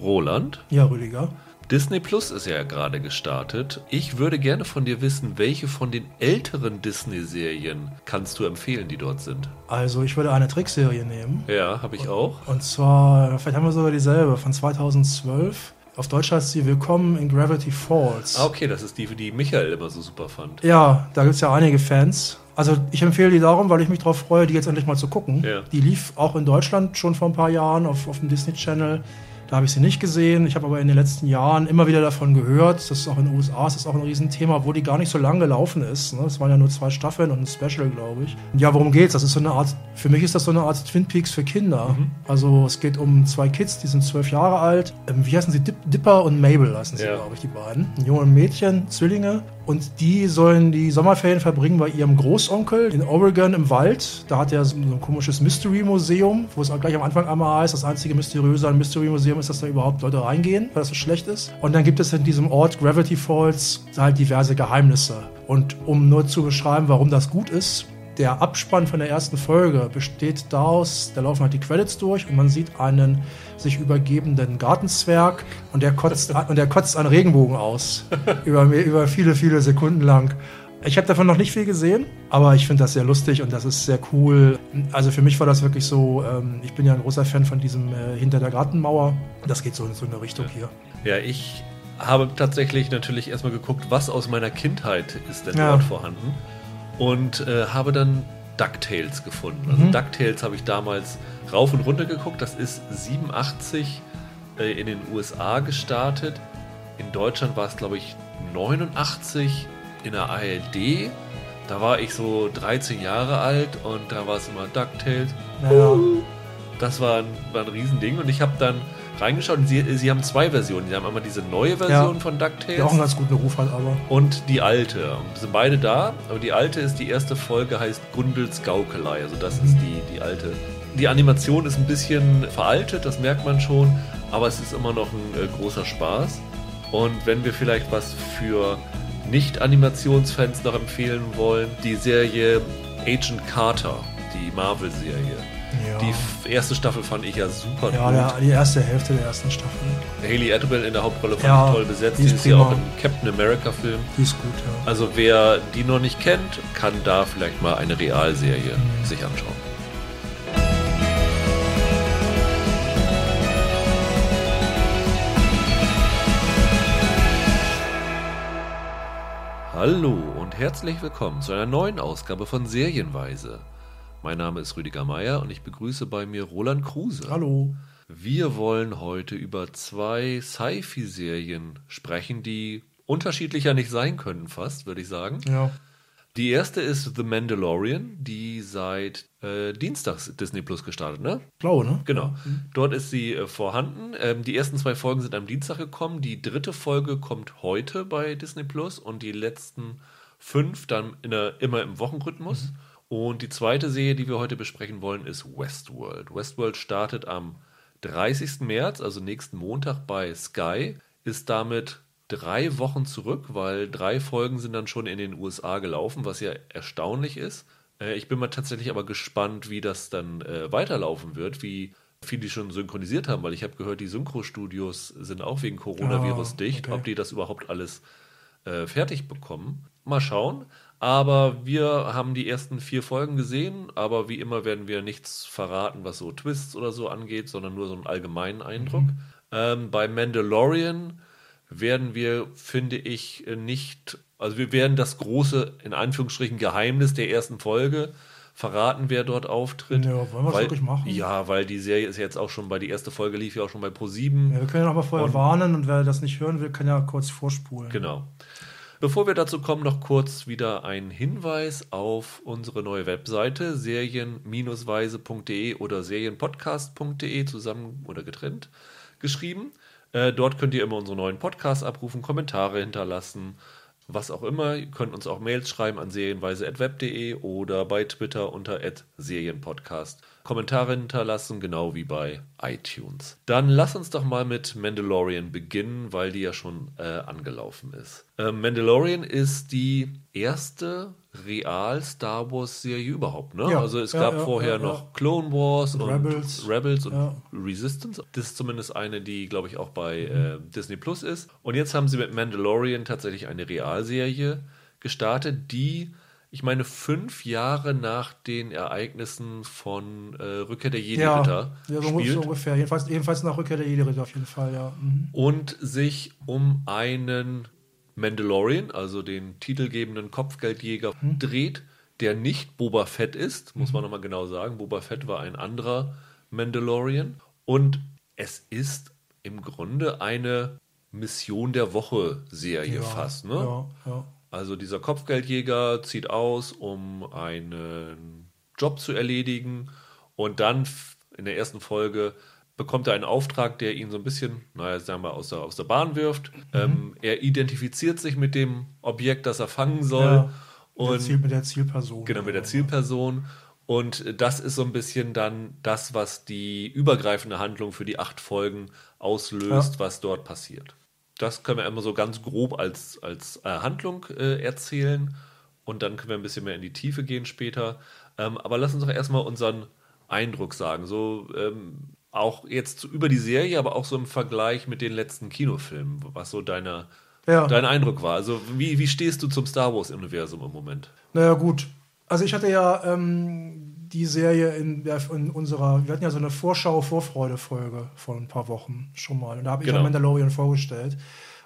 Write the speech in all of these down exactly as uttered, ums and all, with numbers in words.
Roland? Ja, Rüdiger. Disney Plus ist ja gerade gestartet. Ich würde gerne von dir wissen, welche von den älteren Disney-Serien kannst du empfehlen, die dort sind? Also ich würde eine Trickserie nehmen. Ja, habe ich auch. Und zwar, vielleicht haben wir sogar dieselbe, von zweitausendzwölf. Auf Deutsch heißt sie Willkommen in Gravity Falls. Ah, okay, das ist die, die Michael immer so super fand. Ja, da gibt es ja einige Fans. Also ich empfehle die darum, weil ich mich darauf freue, die jetzt endlich mal zu gucken. Ja. Die lief auch in Deutschland schon vor ein paar Jahren auf, auf dem Disney Channel. Da habe ich sie nicht gesehen. Ich habe aber in den letzten Jahren immer wieder davon gehört. Das ist auch in den U S A, das ist auch ein Riesenthema, wo die gar nicht so lang gelaufen ist. Das waren ja nur zwei Staffeln und ein Special, glaube ich. Ja, worum geht's? Das ist so eine Art, für mich ist das so eine Art Twin Peaks für Kinder. Mhm. Also es geht um zwei Kids, die sind zwölf Jahre alt. Wie heißen sie? Dipper und Mabel heißen sie, ja. glaube ich, die beiden. Ein junges Mädchen, Zwillinge. Und die sollen die Sommerferien verbringen bei ihrem Großonkel in Oregon im Wald. Da hat er so ein komisches Mystery-Museum, wo es auch gleich am Anfang einmal heißt, das einzige Mysteriöse an Mystery-Museum ist, dass da überhaupt Leute reingehen, weil das so schlecht ist. Und dann gibt es in diesem Ort Gravity Falls halt diverse Geheimnisse. Und um nur zu beschreiben, warum das gut ist, der Abspann von der ersten Folge besteht daraus, da laufen halt die Credits durch und man sieht einen sich übergebenden Gartenzwerg und der kotzt, und der kotzt einen Regenbogen aus, über, über viele, viele Sekunden lang. Ich habe davon noch nicht viel gesehen, aber ich finde das sehr lustig und das ist sehr cool. Also für mich war das wirklich so, ähm, ich bin ja ein großer Fan von diesem äh, Hinter der Gartenmauer. Das geht so in so eine Richtung hier. Ja, ich habe tatsächlich natürlich erstmal geguckt, was aus meiner Kindheit ist denn ja. dort vorhanden. Und äh, habe dann DuckTales gefunden. Also mhm. DuckTales habe ich damals rauf und runter geguckt. Das ist siebenundachtzig äh, in den U S A gestartet. In Deutschland war es, glaube ich, neunundachtzig in der A R D. Da war ich so dreizehn Jahre alt und da war es immer DuckTales. Ja. Das war ein, war ein Riesending. Und ich habe dann reingeschaut und sie, sie haben zwei Versionen. Sie haben einmal diese neue Version ja, von DuckTales. Die auch einen ganz guten Ruf hat, aber. Und die alte. Sind beide da, aber die alte ist, die erste Folge heißt Gundels Gaukelei. Also das mhm. ist die, die alte. Die Animation ist ein bisschen veraltet, das merkt man schon, aber es ist immer noch ein äh, großer Spaß. Und wenn wir vielleicht was für Nicht-Animationsfans noch empfehlen wollen, die Serie Agent Carter, die Marvel-Serie. Ja. Die erste Staffel fand ich ja super ja, gut. Ja, die erste Hälfte der ersten Staffel. Hayley Atwell in der Hauptrolle fand ja, ich toll besetzt. Die ist, die ist ja auch im Captain America-Film. Die ist gut, ja. Also wer die noch nicht kennt, kann da vielleicht mal eine Realserie mhm. sich anschauen. Hallo und herzlich willkommen zu einer neuen Ausgabe von Serienweise. Mein Name ist Rüdiger Meier und ich begrüße bei mir Roland Kruse. Hallo. Wir wollen heute über zwei Sci-Fi-Serien sprechen, die unterschiedlicher nicht sein können fast, würde ich sagen. Ja. Die erste ist The Mandalorian, die seit äh, Dienstags Disney Plus gestartet, ne? Blau, ne? Genau. Mhm. Dort ist sie äh, vorhanden. Ähm, die ersten zwei Folgen sind am Dienstag gekommen. Die dritte Folge kommt heute bei Disney Plus und die letzten fünf dann in der, immer im Wochenrhythmus. Mhm. Und die zweite Serie, die wir heute besprechen wollen, ist Westworld. Westworld startet am dreißigsten März, also nächsten Montag bei Sky, ist damit drei Wochen zurück, weil drei Folgen sind dann schon in den U S A gelaufen, was ja erstaunlich ist. Ich bin mal tatsächlich aber gespannt, wie das dann weiterlaufen wird, wie viele die schon synchronisiert haben, weil ich habe gehört, die Synchrostudios sind auch wegen Coronavirus oh, dicht, okay. ob die das überhaupt alles fertig bekommen. Mal schauen. Aber wir haben die ersten vier Folgen gesehen, aber wie immer werden wir nichts verraten, was so Twists oder so angeht, sondern nur so einen allgemeinen Eindruck. Mhm. Ähm, bei Mandalorian werden wir, finde ich, nicht, also wir werden das große, in Anführungsstrichen, Geheimnis der ersten Folge verraten, wer dort auftritt. Ja, wollen wir es wirklich machen? Ja, weil die Serie ist jetzt auch schon bei, die erste Folge lief ja auch schon bei ProSieben. Ja, wir können ja nochmal vorher und, warnen und wer das nicht hören will, kann ja kurz vorspulen. Genau. Bevor wir dazu kommen, noch kurz wieder ein Hinweis auf unsere neue Webseite serien Bindestrich weise Punkt de oder serien Podcast Punkt de zusammen oder getrennt geschrieben. Äh, dort könnt ihr immer unsere neuen Podcasts abrufen, Kommentare hinterlassen, was auch immer. Ihr könnt uns auch Mails schreiben an serien weise at web punkt de oder bei Twitter unter at serien podcast. Kommentare hinterlassen, genau wie bei iTunes. Dann lass uns doch mal mit Mandalorian beginnen, weil die ja schon äh, angelaufen ist. Äh, Mandalorian ist die erste Real-Star-Wars-Serie überhaupt, ne? Ja, also es ja, gab ja, vorher ja, ja. noch Clone Wars und, und Rebels, Rebels und ja. Resistance. Das ist zumindest eine, die, glaube ich, auch bei mhm. äh, Disney Plus ist. Und jetzt haben sie mit Mandalorian tatsächlich eine Realserie gestartet, die, ich meine, fünf Jahre nach den Ereignissen von äh, Rückkehr der Jedi-Ritter ja, spielt. Ja, so ungefähr. Jedenfalls, jedenfalls nach Rückkehr der Jedi-Ritter auf jeden Fall, ja. Mhm. Und sich um einen Mandalorian, also den titelgebenden Kopfgeldjäger, hm. dreht, der nicht Boba Fett ist, muss man nochmal genau sagen. Boba Fett war ein anderer Mandalorian. Und es ist im Grunde eine Mission der Woche-Serie ja, fast. Ne? Ja, ja. Also dieser Kopfgeldjäger zieht aus, um einen Job zu erledigen. Und dann in der ersten Folge bekommt er einen Auftrag, der ihn so ein bisschen, naja, sagen wir, aus der, aus der Bahn wirft. Mhm. Ähm, er identifiziert sich mit dem Objekt, das er fangen soll. Ja, und mit, der Ziel, mit der Zielperson. Genau, mit der Zielperson. Und das ist so ein bisschen dann das, was die übergreifende Handlung für die acht Folgen auslöst, ja. was dort passiert. Das können wir immer so ganz grob als, als äh, Handlung äh, erzählen. Und dann können wir ein bisschen mehr in die Tiefe gehen später. Ähm, aber lass uns doch erstmal unseren Eindruck sagen. So, ähm, auch jetzt über die Serie, aber auch so im Vergleich mit den letzten Kinofilmen, was so deine, ja. dein Eindruck war. Also wie, wie stehst du zum Star Wars-Universum im Moment? Naja, gut. Also ich hatte ja ähm, die Serie in, in unserer, wir hatten ja so eine Vorschau-Vorfreude-Folge vor ein paar Wochen schon mal. Und da habe ich genau. ja Mandalorian vorgestellt.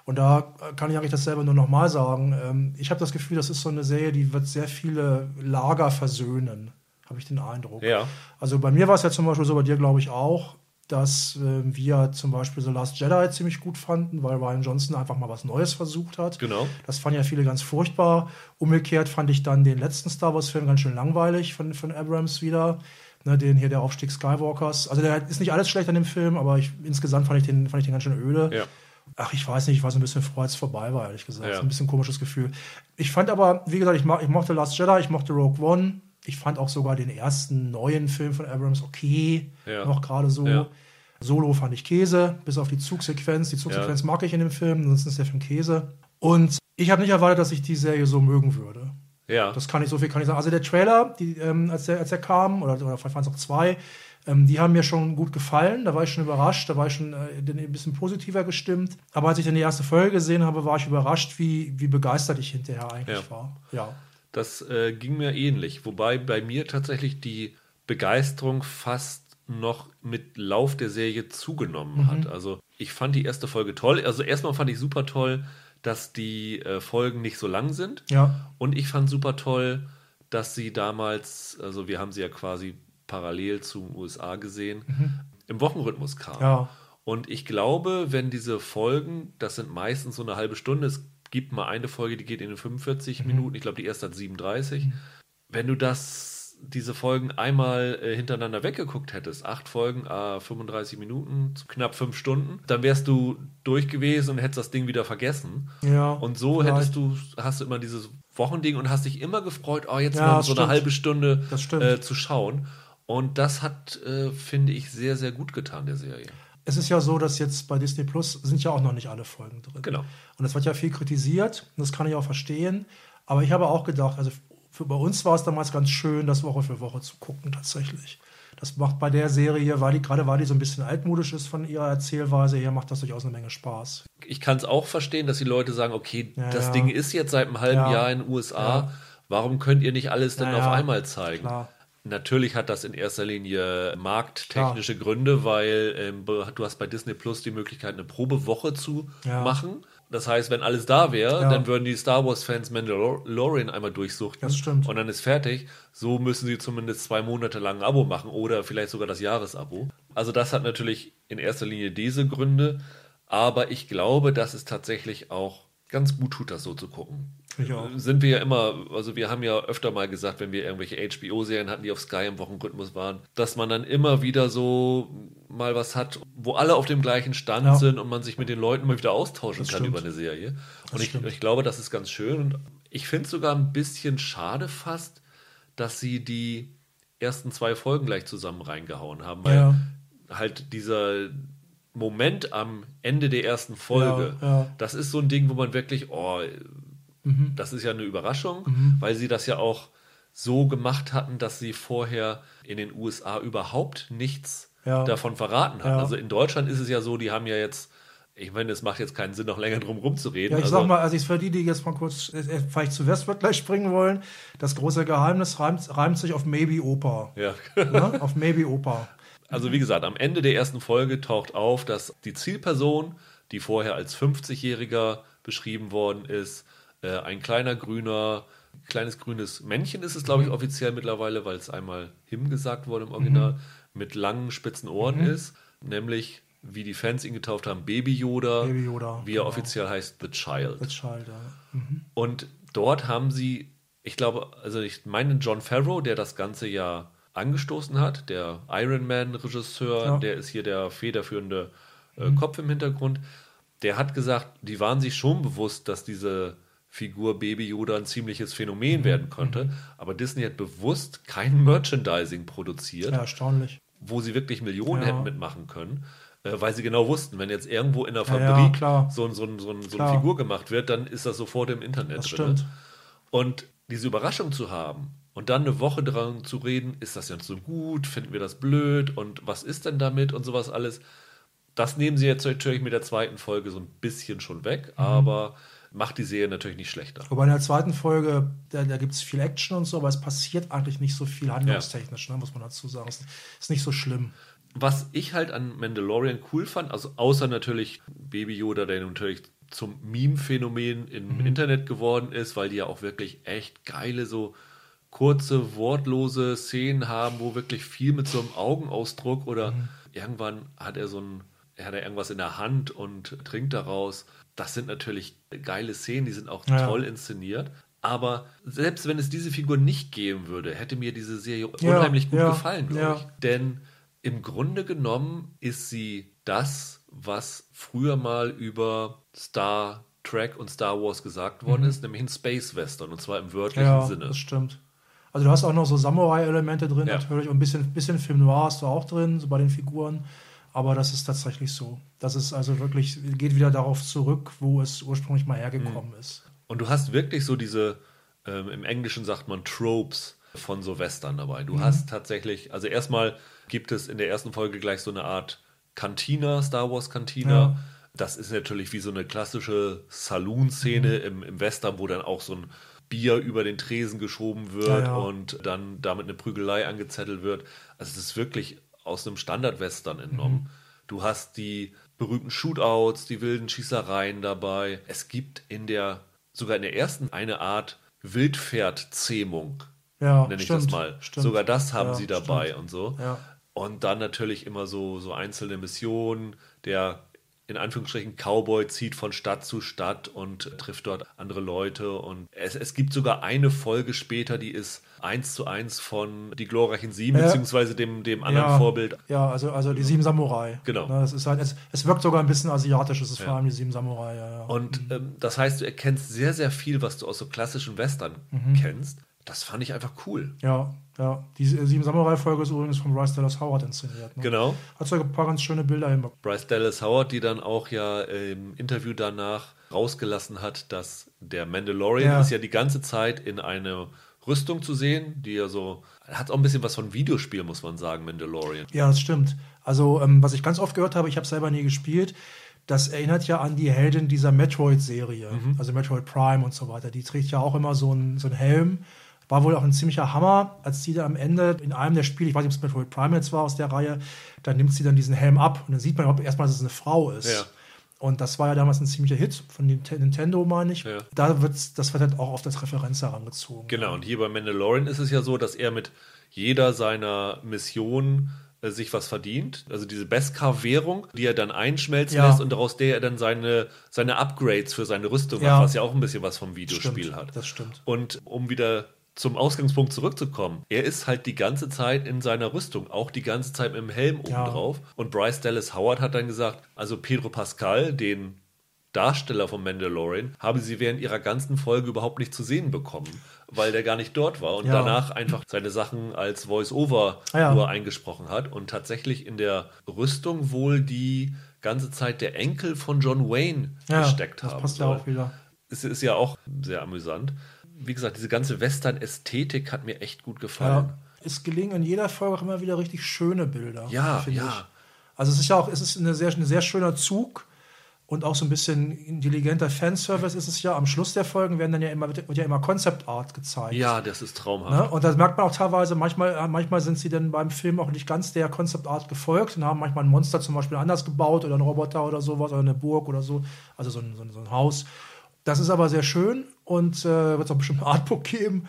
Und da kann ich eigentlich dasselbe nur nochmal sagen. Ähm, ich habe das Gefühl, das ist so eine Serie, die wird sehr viele Lager versöhnen. Habe ich den Eindruck. Ja. Also bei mir war es ja zum Beispiel so, bei dir glaube ich auch, dass äh, wir zum Beispiel The Last Jedi ziemlich gut fanden, weil Rian Johnson einfach mal was Neues versucht hat. Genau. Das fanden ja viele ganz furchtbar. Umgekehrt fand ich dann den letzten Star Wars-Film ganz schön langweilig von, von Abrams wieder. Ne, den hier, der Aufstieg Skywalkers. Also der ist nicht alles schlecht an dem Film, aber ich, insgesamt fand ich, den, fand ich den ganz schön öde. Ja. Ach, ich weiß nicht, ich war so ein bisschen froh, als es vorbei war, ehrlich gesagt. Ja. Das ist ein bisschen ein komisches Gefühl. Ich fand aber, wie gesagt, ich, mo- ich mochte Last Jedi, ich mochte Rogue One. Ich fand auch sogar den ersten neuen Film von Abrams okay, ja. noch gerade so. Ja. Solo fand ich Käse, bis auf die Zugsequenz. Die Zugsequenz ja. mag ich in dem Film, ansonsten ist der Film Käse. Und ich habe nicht erwartet, dass ich die Serie so mögen würde. Ja. Das kann ich, so viel kann ich sagen. Also der Trailer, die, ähm, als, der, als der kam, oder, oder vielleicht waren es auch zwei, ähm, die haben mir schon gut gefallen. Da war ich schon überrascht, da war ich schon äh, ein bisschen positiver gestimmt. Aber als ich dann die erste Folge gesehen habe, war ich überrascht, wie, wie begeistert ich hinterher eigentlich ja. war. Ja. Das äh, ging mir ähnlich, wobei bei mir tatsächlich die Begeisterung fast noch mit Lauf der Serie zugenommen mhm. hat. Also ich fand die erste Folge toll. Also erstmal fand ich super toll, dass die äh, Folgen nicht so lang sind. Ja. Und ich fand super toll, dass sie damals, also wir haben sie ja quasi parallel zum U S A gesehen, mhm. im Wochenrhythmus kamen. Ja. Und ich glaube, wenn diese Folgen, das sind meistens so eine halbe Stunde, es gibt mal eine Folge, die geht in fünfundvierzig mhm. Minuten. Ich glaube, die erste hat siebenunddreißig. Mhm. Wenn du das, diese Folgen einmal äh, hintereinander weggeguckt hättest, acht Folgen, ah, fünfunddreißig Minuten, knapp fünf Stunden, dann wärst du durch gewesen und hättest das Ding wieder vergessen. Ja, und so vielleicht. hättest du, hast du immer dieses Wochending und hast dich immer gefreut, oh, jetzt ja, mal so stimmt. eine halbe Stunde äh, zu schauen. Und das hat, äh, finde ich, sehr, sehr gut getan, der Serie. Es ist ja so, dass jetzt bei Disney Plus sind ja auch noch nicht alle Folgen drin. Genau. Und das wird ja viel kritisiert. Und das kann ich auch verstehen. Aber ich habe auch gedacht, also für, bei uns war es damals ganz schön, das Woche für Woche zu gucken tatsächlich. Das macht bei der Serie, weil die, gerade weil die so ein bisschen altmodisch ist von ihrer Erzählweise her, macht das durchaus eine Menge Spaß. Ich kann es auch verstehen, dass die Leute sagen, okay, ja, das ja. Ding ist jetzt seit einem halben ja. Jahr in den U S A. Ja. Warum könnt ihr nicht alles denn ja, auf einmal zeigen? Klar. Natürlich hat das in erster Linie markttechnische Klar. Gründe, weil ähm, du hast bei Disney Plus die Möglichkeit, eine Probewoche zu ja. machen. Das heißt, wenn alles da wäre, ja. dann würden die Star Wars-Fans Mandalorian einmal durchsuchten. Das stimmt. Und dann ist fertig. So müssen sie zumindest zwei Monate lang ein Abo machen oder vielleicht sogar das Jahresabo. Also das hat natürlich in erster Linie diese Gründe. Aber ich glaube, dass es tatsächlich auch ganz gut tut, das so zu gucken. Sind wir ja immer, also wir haben ja öfter mal gesagt, wenn wir irgendwelche H B O-Serien hatten, die auf Sky im Wochenrhythmus waren, dass man dann immer wieder so mal was hat, wo alle auf dem gleichen Stand ja. sind und man sich mit den Leuten mal wieder austauschen das kann stimmt. über eine Serie. Und ich, ich glaube, das ist ganz schön. Und ich finde es sogar ein bisschen schade fast, dass sie die ersten zwei Folgen gleich zusammen reingehauen haben, weil ja. halt dieser Moment am Ende der ersten Folge, ja, ja. das ist so ein Ding, wo man wirklich, oh, Mhm. Das ist ja eine Überraschung, mhm. weil sie das ja auch so gemacht hatten, dass sie vorher in den U S A überhaupt nichts ja. davon verraten hatten. Ja. Also in Deutschland ist es ja so, die haben ja jetzt, ich meine, es macht jetzt keinen Sinn, noch länger drum rumzureden. Ja, ich also, sag mal, also ich für die, die jetzt mal kurz äh, vielleicht zu Westworld gleich springen wollen, das große Geheimnis reimt, reimt sich auf Maybe Opa. Ja. Ne? Auf Maybe Opa. Also wie gesagt, am Ende der ersten Folge taucht auf, dass die Zielperson, die vorher als fünfzigjähriger beschrieben worden ist, äh, ein kleiner grüner, kleines grünes Männchen ist es, glaube ich, mhm. offiziell mittlerweile, weil es einmal him gesagt wurde im Original, mhm. mit langen, spitzen Ohren mhm. ist, nämlich... wie die Fans ihn getauft haben, Baby Yoda, Baby Yoda wie er genau. offiziell heißt, The Child. The Child, ja. Mhm. Und dort haben sie, ich glaube, also ich meine Jon Favreau, der das ganze ja angestoßen hat, der Iron Man-Regisseur, ja. der ist hier der federführende äh, mhm. Kopf im Hintergrund, der hat gesagt, die waren sich schon bewusst, dass diese Figur Baby Yoda ein ziemliches Phänomen mhm. werden könnte, mhm. aber Disney hat bewusst kein Merchandising produziert, ja, erstaunlich. Wo sie wirklich Millionen ja. hätten mitmachen können, weil sie genau wussten, wenn jetzt irgendwo in der Fabrik ja, ja, so, so, so, so eine Figur gemacht wird, dann ist das sofort im Internet das drin. Stimmt. Und diese Überraschung zu haben und dann eine Woche dran zu reden, ist das jetzt so gut, finden wir das blöd und was ist denn damit und sowas alles, das nehmen sie jetzt natürlich mit der zweiten Folge so ein bisschen schon weg, mhm. aber macht die Serie natürlich nicht schlechter. Aber in der zweiten Folge, da, da gibt es viel Action und so, aber es passiert eigentlich nicht so viel handlungstechnisch, ja. ne, muss man dazu sagen. Es ist nicht so schlimm. Was ich halt an Mandalorian cool fand, also außer natürlich Baby Yoda, der natürlich zum Meme-Phänomen im mhm. Internet geworden ist, weil die ja auch wirklich echt geile, so kurze, wortlose Szenen haben, wo wirklich viel mit so einem Augenausdruck oder mhm. irgendwann hat er so ein, er hat er irgendwas in der Hand und trinkt daraus. Das sind natürlich geile Szenen, die sind auch ja. toll inszeniert. Aber selbst wenn es diese Figur nicht geben würde, hätte mir diese Serie ja, unheimlich gut ja, gefallen, glaube ja. ich. Denn im Grunde genommen ist sie das, was früher mal über Star Trek und Star Wars gesagt worden mhm. ist, nämlich ein Space Western, und zwar im wörtlichen ja, Sinne. Ja, das stimmt. Also du hast auch noch so Samurai-Elemente drin ja. natürlich und ein bisschen, bisschen Film Noir hast du auch drin, so bei den Figuren, aber das ist tatsächlich so. Das ist also wirklich, geht wieder darauf zurück, wo es ursprünglich mal hergekommen mhm. ist. Und du hast wirklich so diese, ähm, im Englischen sagt man Tropes, von so Western dabei. Du mhm. hast tatsächlich, also erstmal gibt es in der ersten Folge gleich so eine Art Cantina, Star Wars Cantina. Ja. Das ist natürlich wie so eine klassische Saloon-Szene mhm. im, im Western, wo dann auch so ein Bier über den Tresen geschoben wird ja, ja. und dann damit eine Prügelei angezettelt wird. Also es ist wirklich aus einem Standard-Western entnommen. Mhm. Du hast die berühmten Shootouts, die wilden Schießereien dabei. Es gibt in der, sogar in der ersten eine Art Wildpferdzähmung. Ja, nenne ich stimmt, das mal. Stimmt. Sogar das haben ja, sie dabei stimmt. und so. Ja. Und dann natürlich immer so, so einzelne Missionen. Der in Anführungsstrichen Cowboy zieht von Stadt zu Stadt und trifft dort andere Leute. Und es, es gibt sogar eine Folge später, die ist eins zu eins von Die glorreichen Sieben, äh, beziehungsweise dem, dem anderen ja, Vorbild. Ja, also, also die Sieben Samurai. Genau. Das ist halt, es, es wirkt sogar ein bisschen asiatisch, es ist ja. vor allem die Sieben Samurai. Ja, ja. Und mhm. ähm, das heißt, du erkennst sehr, sehr viel, was du aus so klassischen Western mhm. kennst. Das fand ich einfach cool. Ja, ja. Die Sieben Samurai-Folge ist übrigens von Bryce Dallas Howard inszeniert. Ne? Genau. Hat sogar ein paar ganz schöne Bilder hinbekommen. Bryce Dallas Howard, die dann auch ja im Interview danach rausgelassen hat, dass der Mandalorian ja. ist ja die ganze Zeit in eine Rüstung zu sehen, die ja so, hat auch ein bisschen was von Videospiel, muss man sagen, Mandalorian. Ja, das stimmt. Also, ähm, was ich ganz oft gehört habe, ich habe selber nie gespielt, das erinnert ja an die Heldin dieser Metroid-Serie, mhm. also Metroid Prime und so weiter. Die trägt ja auch immer so einen so einen Helm. War wohl auch ein ziemlicher Hammer, als die da am Ende in einem der Spiele, ich weiß nicht, ob es Metroid Prime jetzt war aus der Reihe, dann nimmt sie dann diesen Helm ab und dann sieht man erstmal, dass es eine Frau ist. Ja. Und das war ja damals ein ziemlicher Hit von Nintendo, meine ich. Ja. Da wird's, das wird halt auch oft als Referenz herangezogen. Genau, und hier bei Mandalorian ist es ja so, dass er mit jeder seiner Missionen äh, sich was verdient. Also diese Beskar-Währung, die er dann einschmelzen ja. lässt und daraus der er dann seine, seine Upgrades für seine Rüstung ja. hat, was ja auch ein bisschen was vom Videospiel stimmt, hat. Das stimmt. Und um wieder zum Ausgangspunkt zurückzukommen. Er ist halt die ganze Zeit in seiner Rüstung, auch die ganze Zeit mit dem Helm oben ja. drauf. Und Bryce Dallas Howard hat dann gesagt, also Pedro Pascal, den Darsteller von Mandalorian, habe sie während ihrer ganzen Folge überhaupt nicht zu sehen bekommen, weil der gar nicht dort war und ja. danach einfach seine Sachen als Voice-Over ja. nur eingesprochen hat und tatsächlich in der Rüstung wohl die ganze Zeit der Enkel von John Wayne ja, gesteckt haben. Ja, das passt ja auch wieder. Es ist ja auch sehr amüsant. Wie gesagt, diese ganze Western-Ästhetik hat mir echt gut gefallen. Ja, es gelingen in jeder Folge auch immer wieder richtig schöne Bilder. Ja, ja. Ich. Also es ist ja auch, es ist ein sehr, ein sehr schöner Zug und auch so ein bisschen intelligenter Fanservice ist es ja. Am Schluss der Folgen werden dann ja immer, wird ja immer Concept Art gezeigt. Ja, das ist traumhaft. Ne? Und das merkt man auch teilweise, manchmal, manchmal sind sie dann beim Film auch nicht ganz der Concept Art gefolgt und haben manchmal ein Monster zum Beispiel anders gebaut oder einen Roboter oder sowas oder eine Burg oder so, also so ein, so ein, so ein Haus. Das ist aber sehr schön und äh, wird es auch bestimmt ein Artbook geben.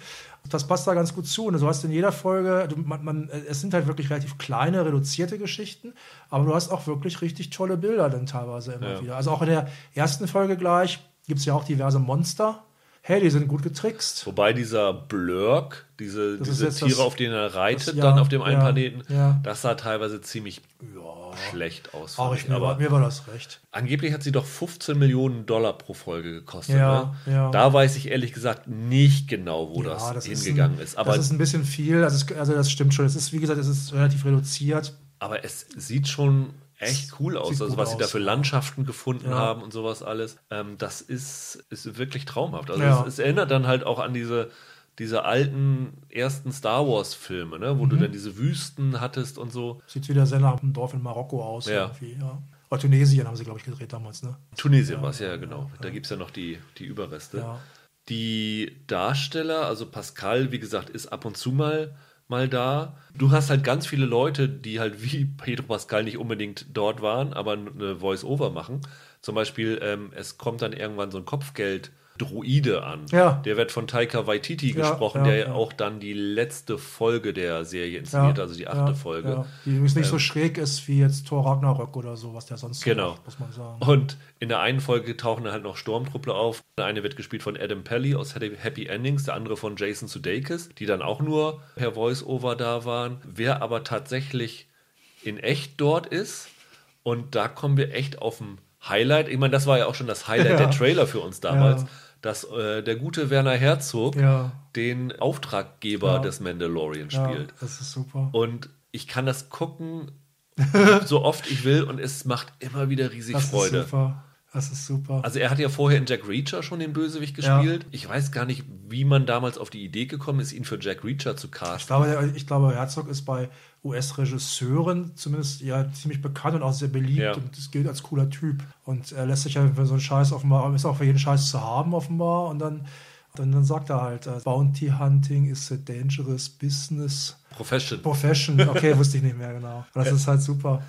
Das passt da ganz gut zu. Und du hast in jeder Folge, du, man, man, es sind halt wirklich relativ kleine, reduzierte Geschichten, aber du hast auch wirklich richtig tolle Bilder dann teilweise immer ja. wieder. Also auch in der ersten Folge gleich gibt es ja auch diverse Monster. Hey, die sind gut getrickst. Wobei dieser Blurk, diese, diese Tiere, das, auf denen er reitet, das, ja, dann auf dem einen ja, Planeten, ja. das sah teilweise ziemlich ja. schlecht aus. Auch ich, mir, aber mir war das recht. Angeblich hat sie doch fünfzehn Millionen Dollar pro Folge gekostet. Ja, ne? ja. Da weiß ich ehrlich gesagt nicht genau, wo ja, das, das hingegangen ist. Ein, ist. Aber das ist ein bisschen viel. Also, es, also das stimmt schon. Es ist, wie gesagt, es ist relativ reduziert. Aber es sieht schon echt cool aus, also was aus. sie da für Landschaften gefunden ja. haben und sowas alles. Ähm, das ist, ist wirklich traumhaft. Also ja. es, es erinnert dann halt auch an diese, diese alten ersten Star Wars Filme, ne? wo mhm. du dann diese Wüsten hattest und so. Sieht wieder sehr nach einem Dorf in Marokko aus. Ja. Irgendwie, ja. Oder Tunesien haben sie, glaube ich, gedreht damals. Ne? Tunesien ja, war es, ja, ja genau. Ja. Da gibt es ja noch die, die Überreste. Ja. Die Darsteller, also Pascal, wie gesagt, ist ab und zu mal mal da. Du hast halt ganz viele Leute, die halt wie Pedro Pascal nicht unbedingt dort waren, aber eine Voice-Over machen. Zum Beispiel, ähm, es kommt dann irgendwann so ein Kopfgeld-Droide an. Ja. Der wird von Taika Waititi ja, gesprochen, ja, der ja. auch dann die letzte Folge der Serie inszeniert, ja, also die achte ja, Folge. Ja. Die übrigens nicht ähm, so schräg ist wie jetzt Thor Ragnarök oder so, was der sonst genau. macht, muss man sagen. Und in der einen Folge tauchen dann halt noch Sturmtruppler auf. Der eine wird gespielt von Adam Pelly aus Happy Endings, der andere von Jason Sudeikis, die dann auch nur per Voice-Over da waren. Wer aber tatsächlich in echt dort ist, und da kommen wir echt auf den Highlight, ich meine, das war ja auch schon das Highlight ja. der Trailer für uns damals, ja. dass äh, der gute Werner Herzog ja. den Auftraggeber ja. des Mandalorian spielt. Ja, das ist super. Und ich kann das gucken, so oft ich will, und es macht immer wieder riesig das Freude. Ist super. Das ist super. Also er hat ja vorher in Jack Reacher schon den Bösewicht gespielt. Ja. Ich weiß gar nicht, wie man damals auf die Idee gekommen ist, ihn für Jack Reacher zu casten. Ich glaube, ich glaube Herzog ist bei U S-Regisseuren zumindest ja ziemlich bekannt und auch sehr beliebt ja. und es gilt als cooler Typ. Und er lässt sich ja für so einen Scheiß offenbar, ist auch für jeden Scheiß zu haben offenbar. Und dann, dann, dann sagt er halt, Bounty Hunting is a dangerous business. Profession. Profession, okay, wusste ich nicht mehr genau. Aber das ja. ist halt super.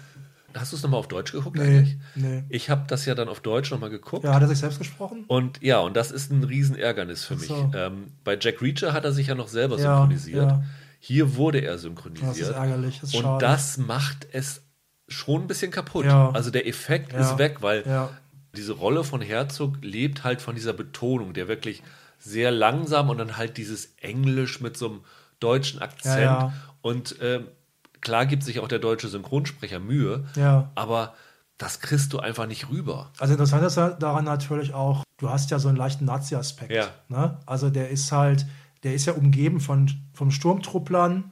Hast du es nochmal auf Deutsch geguckt nee, eigentlich? Nee. Ich habe das ja dann auf Deutsch nochmal geguckt. Ja, hat er sich selbst gesprochen? Und ja, und das ist ein Riesenärgernis für mich. So. Ähm, bei Jack Reacher hat er sich ja noch selber ja, synchronisiert. Ja. Hier wurde er synchronisiert. Das ist ärgerlich, das ist Und schade. Das macht es schon ein bisschen kaputt. Ja. Also der Effekt ja. ist weg, weil ja. diese Rolle von Herzog lebt halt von dieser Betonung, der wirklich sehr langsam und dann halt dieses Englisch mit so einem deutschen Akzent. Ja, ja. Und ähm, klar gibt sich auch der deutsche Synchronsprecher Mühe, ja. aber das kriegst du einfach nicht rüber. Also interessant ist daran natürlich auch, du hast ja so einen leichten Nazi-Aspekt. Ja. Ne? Also der ist halt, der ist ja umgeben von, von Sturmtrupplern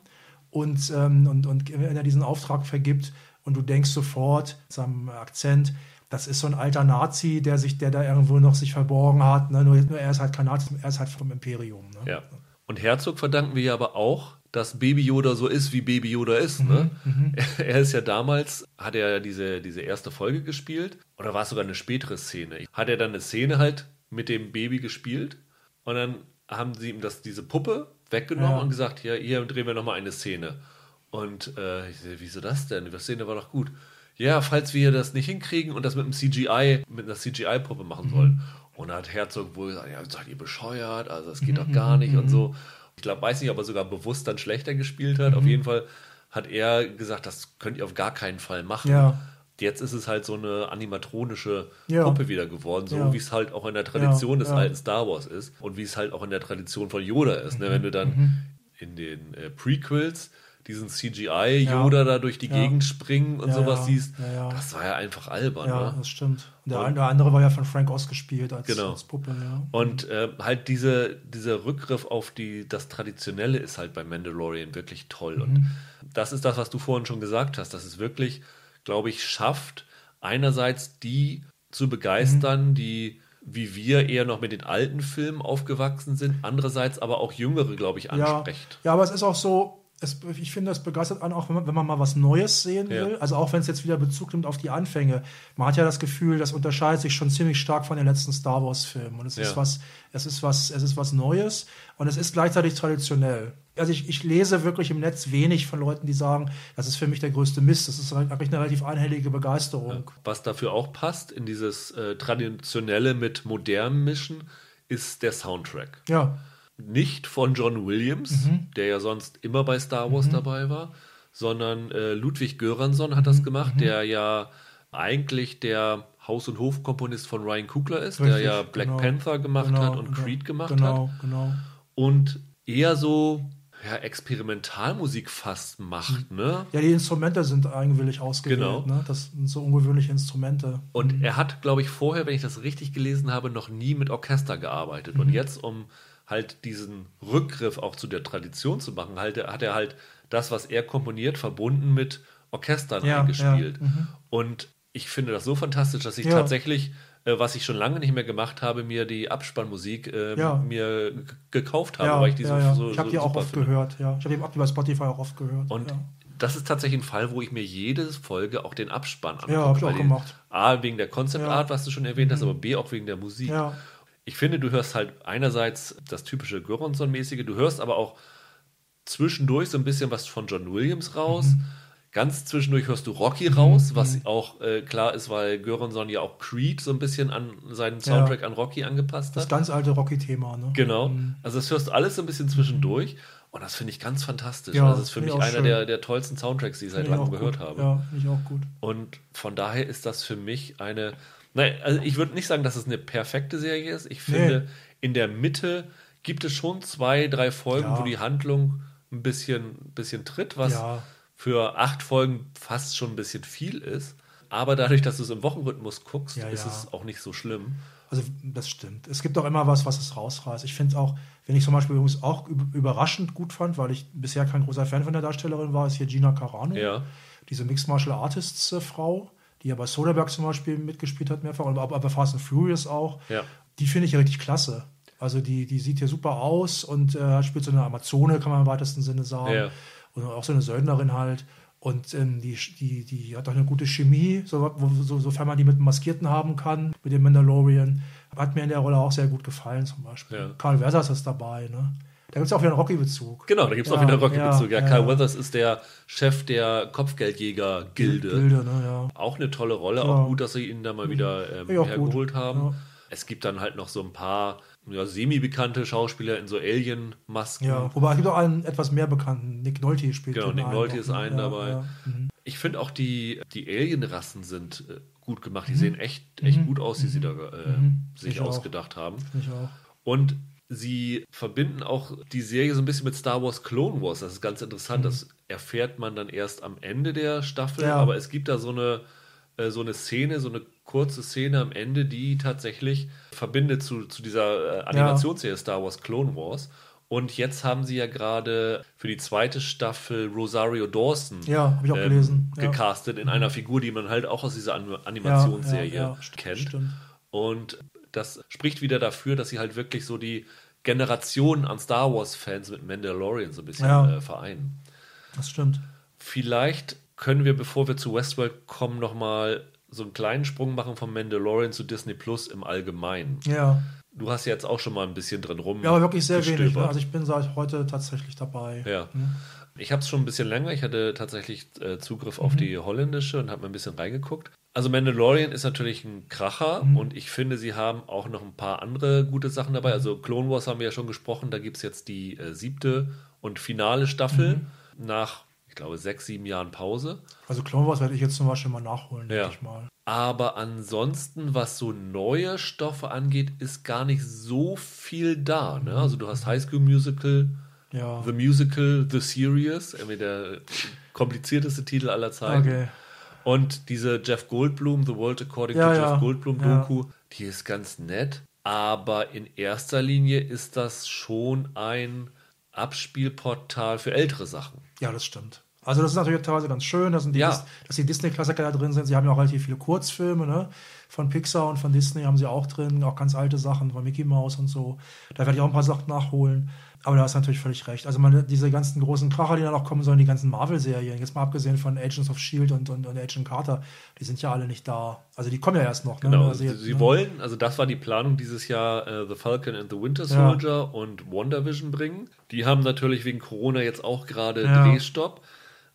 und, ähm, und, und wenn er diesen Auftrag vergibt und du denkst sofort, mit seinem Akzent, das ist so ein alter Nazi, der sich, der da irgendwo noch sich verborgen hat. Ne? Nur, nur er ist halt kein Nazi, er ist halt vom Imperium. Ne? Ja. Und Herzog verdanken wir ja aber auch, dass Baby Yoda so ist, wie Baby Yoda ist. Ne? Mhm, er ist ja damals, hat er ja diese, diese erste Folge gespielt, oder war es sogar eine spätere Szene? Hat er dann eine Szene halt mit dem Baby gespielt und dann haben sie ihm das, diese Puppe weggenommen ja. und gesagt, ja, hier drehen wir nochmal eine Szene. Und äh, ich sehe, wieso das denn? Die Szene war doch gut. Ja, falls wir das nicht hinkriegen und das mit einem C G I, mit einer C G I-Puppe machen sollen. Mhm. Und da hat Herzog wohl gesagt, ja, seid ihr bescheuert, also das geht mhm, doch gar nicht mhm. und so. Ich glaube, weiß nicht, ob er sogar bewusst dann schlechter gespielt hat. Mhm. Auf jeden Fall hat er gesagt, das könnt ihr auf gar keinen Fall machen. Ja. Jetzt ist es halt so eine animatronische ja. Puppe wieder geworden, so ja. wie es halt auch in der Tradition ja. des ja. alten Star Wars ist und wie es halt auch in der Tradition von Yoda ist. Mhm. Ne? Wenn du dann mhm. in den äh, Prequels diesen C G I-Yoda ja. da durch die ja. Gegend springen und ja, sowas ja. siehst, ja, ja. das war ja einfach albern. Ja, ne? Das stimmt. Und der, und der andere war ja von Frank Oz gespielt als, genau. als Puppe. Ja. Und äh, halt diese, dieser Rückgriff auf die, das Traditionelle ist halt bei Mandalorian wirklich toll. Mhm. Und das ist das, was du vorhin schon gesagt hast, dass es wirklich, glaube ich, schafft, einerseits die zu begeistern, mhm. die wie wir eher noch mit den alten Filmen aufgewachsen sind, andererseits aber auch Jüngere, glaube ich, anspricht. Ja, ja, aber es ist auch so, es, ich finde, es begeistert einen auch, wenn man, wenn man mal was Neues sehen will, ja. Also auch wenn es jetzt wieder Bezug nimmt auf die Anfänge. Man hat ja das Gefühl, das unterscheidet sich schon ziemlich stark von den letzten Star Wars-Filmen und es, ja. ist was, es, ist was, es ist was Neues und es ist gleichzeitig traditionell. Also ich, ich lese wirklich im Netz wenig von Leuten, die sagen, das ist für mich der größte Mist. Das ist eigentlich eine relativ einhellige Begeisterung. Was dafür auch passt, in dieses äh, Traditionelle mit Modernem mischen, ist der Soundtrack. Ja. Nicht von John Williams, mhm. der ja sonst immer bei Star Wars mhm. dabei war, sondern äh, Ludwig Göransson hat das gemacht, mhm. der ja eigentlich der Haus- und Hofkomponist von Ryan Coogler ist, richtig, der ja Black genau. Panther gemacht genau, hat und genau, Creed gemacht genau, hat. Genau, genau. Und eher so... Ja, Experimentalmusik fast macht, ne? Ja, die Instrumente sind eigenwillig ausgewählt, genau. ne? Das sind so ungewöhnliche Instrumente. Und mhm. er hat, glaube ich, vorher, wenn ich das richtig gelesen habe, noch nie mit Orchester gearbeitet. Mhm. Und jetzt, um halt diesen Rückgriff auch zu der Tradition zu machen, halt, hat er halt das, was er komponiert, verbunden mit Orchestern ja, eingespielt. Ja. Mhm. Und ich finde das so fantastisch, dass ich ja. tatsächlich... was ich schon lange nicht mehr gemacht habe, mir die Abspannmusik äh, ja. mir g- gekauft habe, ja, weil ich die ja, ja. so, so Ich habe die auch oft finde. gehört, ja. Ich habe die auch über Spotify auch oft gehört. Und ja. das ist tatsächlich ein Fall, wo ich mir jede Folge auch den Abspann angucke. Ja, habe ich auch gemacht. A, wegen der Concept ja. Art, was du schon erwähnt hast, mhm. aber B, auch wegen der Musik. Ja. Ich finde, du hörst halt einerseits das typische Göransson-mäßige, du hörst aber auch zwischendurch so ein bisschen was von John Williams raus, mhm. Ganz zwischendurch hörst du Rocky raus, was mhm. auch äh, klar ist, weil Göransson ja auch Creed so ein bisschen an seinen Soundtrack ja. an Rocky angepasst hat. Das ganz alte Rocky-Thema, ne? Genau. Mhm. Also das hörst du alles so ein bisschen zwischendurch. Und das finde ich ganz fantastisch. Ja, das ist für mich einer der, der tollsten Soundtracks, die ich seit langem gehört habe. Ja, finde ich auch gut. Und von daher ist das für mich eine... Nein, also ich würde nicht sagen, dass es eine perfekte Serie ist. Ich finde, nee. in der Mitte gibt es schon zwei, drei Folgen, ja. wo die Handlung ein bisschen, bisschen tritt, was... Ja. für acht Folgen fast schon ein bisschen viel ist. Aber dadurch, dass du es im Wochenrhythmus guckst, ja, ist ja. es auch nicht so schlimm. Also das stimmt. Es gibt auch immer was, was es rausreißt. Ich finde es auch, wenn ich zum Beispiel übrigens auch überraschend gut fand, weil ich bisher kein großer Fan von der Darstellerin war, ist hier Gina Carano, ja. diese Mixed Martial Artists-Frau, die ja bei Soderbergh zum Beispiel mitgespielt hat mehrfach, aber bei Fast and Furious auch. Ja. Die finde ich ja richtig klasse. Also die, die sieht hier super aus und äh, spielt so eine Amazone, kann man im weitesten Sinne sagen. Ja. Und auch so eine Söldnerin halt. Und ähm, die, die, die hat auch eine gute Chemie, so, so, sofern man die mit dem Maskierten haben kann, mit dem Mandalorian. Hat mir in der Rolle auch sehr gut gefallen zum Beispiel. Ja. Carl Weathers ist dabei, ne? Da gibt es auch wieder einen Rocky-Bezug. Genau, da gibt es ja, auch wieder einen Rocky-Bezug. Ja, ja, Carl ja. Weathers ist der Chef der Kopfgeldjäger-Gilde. Gilde, ne, ja. Auch eine tolle Rolle. Ja. Auch gut, dass sie ihn da mal wieder ähm, hergeholt gut. haben. Ja. Es gibt dann halt noch so ein paar ja, semi-bekannte Schauspieler in so Alien-Masken. Ja, wobei es gibt auch einen etwas mehr bekannten. Nick Nolte spielt. Genau, Nick Nolte ist einen ja, dabei. Ja. Mhm. Ich finde auch, die, die Alien-Rassen sind äh, gut gemacht. Die mhm. sehen echt, echt mhm. gut aus, die mhm. sie da äh, mhm. sich ich ausgedacht auch. haben. Ich auch. Und sie verbinden auch die Serie so ein bisschen mit Star Wars Clone Wars. Das ist ganz interessant. Mhm. Das erfährt man dann erst am Ende der Staffel. Ja. Aber es gibt da so eine, äh, so eine Szene, so eine kurze Szene am Ende, die tatsächlich verbindet zu, zu dieser äh, Animationsserie ja. Star Wars Clone Wars. Und jetzt haben sie ja gerade für die zweite Staffel Rosario Dawson ja, hab ich auch ähm, gelesen. Ja. gecastet in mhm. einer Figur, die man halt auch aus dieser An- Animationsserie ja, ja, ja. kennt. Stimmt. Und das spricht wieder dafür, dass sie halt wirklich so die Generationen an Star Wars-Fans mit Mandalorian so ein bisschen ja. äh, vereinen. Das stimmt. Vielleicht können wir, bevor wir zu Westworld kommen, nochmal so einen kleinen Sprung machen vom Mandalorian zu Disney Plus im Allgemeinen. Ja. Du hast ja jetzt auch schon mal ein bisschen drin rum. Ja, aber wirklich sehr gestöbert. wenig. Ne? Also ich bin seit heute tatsächlich dabei. Ja. Mhm. Ich habe es schon ein bisschen länger. Ich hatte tatsächlich äh, Zugriff mhm. auf die holländische und habe mir ein bisschen reingeguckt. Also Mandalorian ist natürlich ein Kracher mhm. und ich finde, sie haben auch noch ein paar andere gute Sachen dabei. Also Clone Wars haben wir ja schon gesprochen. Da gibt es jetzt die äh, siebte und finale Staffel mhm. nach ich glaube, sechs, sieben Jahren Pause. Also Clone Wars werde ich jetzt zum Beispiel mal nachholen, ja. denke ich mal. Aber ansonsten, was so neue Stoffe angeht, ist gar nicht so viel da. Ne? Also du hast High School Musical, ja. The Musical, The Series, irgendwie der komplizierteste Titel aller Zeiten. Okay. Und diese Jeff Goldblum, The World According ja, to ja. Jeff Goldblum Doku, ja. die ist ganz nett. Aber in erster Linie ist das schon ein Abspielportal für ältere Sachen. Ja, das stimmt. Also das ist natürlich teilweise ganz schön, dass die, ja. Dis- dass die Disney-Klassiker da drin sind. Sie haben ja auch relativ viele Kurzfilme, ne? von Pixar und von Disney haben sie auch drin, auch ganz alte Sachen von Mickey Mouse und so. Da werde ich auch ein paar Sachen nachholen. Aber da hast du natürlich völlig recht. Also man, diese ganzen großen Kracher, die dann auch kommen sollen, die ganzen Marvel-Serien, jetzt mal abgesehen von Agents of Shield und, und, und Agent Carter, die sind ja alle nicht da. Also die kommen ja erst noch. Ne? Genau, also jetzt, sie ne? wollen, also das war die Planung dieses Jahr, uh, The Falcon and the Winter Soldier ja. und WandaVision bringen. Die haben natürlich wegen Corona jetzt auch gerade ja. Drehstopp.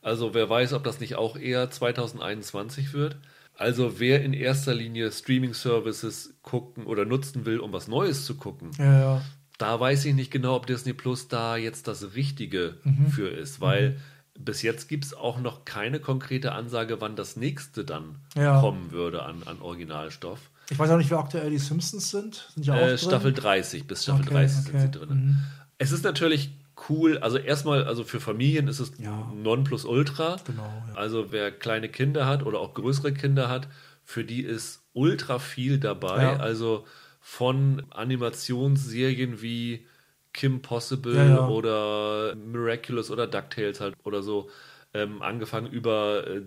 Also wer weiß, ob das nicht auch eher zwanzig einundzwanzig wird. Also wer in erster Linie Streaming-Services gucken oder nutzen will, um was Neues zu gucken, ja, ja. da weiß ich nicht genau, ob Disney Plus da jetzt das Richtige mhm. für ist, weil mhm. bis jetzt gibt es auch noch keine konkrete Ansage, wann das nächste dann ja. kommen würde an, an Originalstoff. Ich weiß auch nicht, wer aktuell die Simpsons sind. sind ja auch äh, Staffel drin? dreißig, bis Staffel okay, dreißig okay. sind sie drin. Mhm. Es ist natürlich cool, also erstmal, also für Familien ist es ja. Nonplusultra. Genau, ja. Also wer kleine Kinder hat oder auch größere Kinder hat, für die ist ultra viel dabei. Ja. Also von Animationsserien wie Kim Possible ja, ja. oder Miraculous oder DuckTales halt oder so, ähm, angefangen über äh,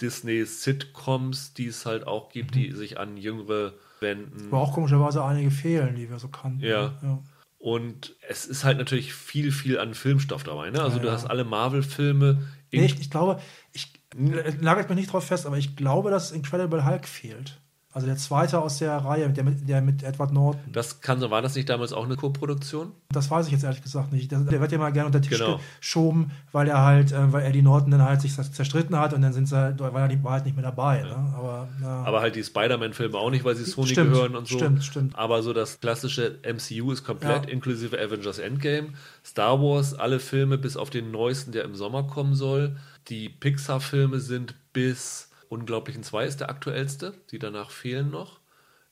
Disney-Sitcoms, die es halt auch gibt, mhm. die sich an Jüngere wenden. Aber auch komischerweise einige fehlen, die wir so kannten. Ja. ja. Und es ist halt natürlich viel, viel an Filmstoff dabei. Ne? Also ja, du ja. hast alle Marvel-Filme. Nee, ich, ich glaube, ich nagelt mich nicht drauf fest, aber ich glaube, dass Incredible Hulk fehlt. Also der zweite aus der Reihe, der mit, der mit Edward Norton. Das kann, war das nicht damals auch eine Co-Produktion? Das weiß ich jetzt ehrlich gesagt nicht. Der wird ja mal gerne unter den Tisch geschoben, genau. weil er halt, weil Eddie Norton dann halt sich zerstritten hat und dann sind sie halt, weil er die, war halt nicht mehr dabei. Ja. Ne? Aber, ja. Aber halt die Spider-Man-Filme auch nicht, weil sie Sony stimmt, gehören und so. Stimmt, stimmt. Aber so das klassische M C U ist komplett, ja. inklusive Avengers Endgame. Star Wars, alle Filme bis auf den neuesten, der im Sommer kommen soll. Die Pixar-Filme sind bis Unglaublichen zwei ist der aktuellste, die danach fehlen noch.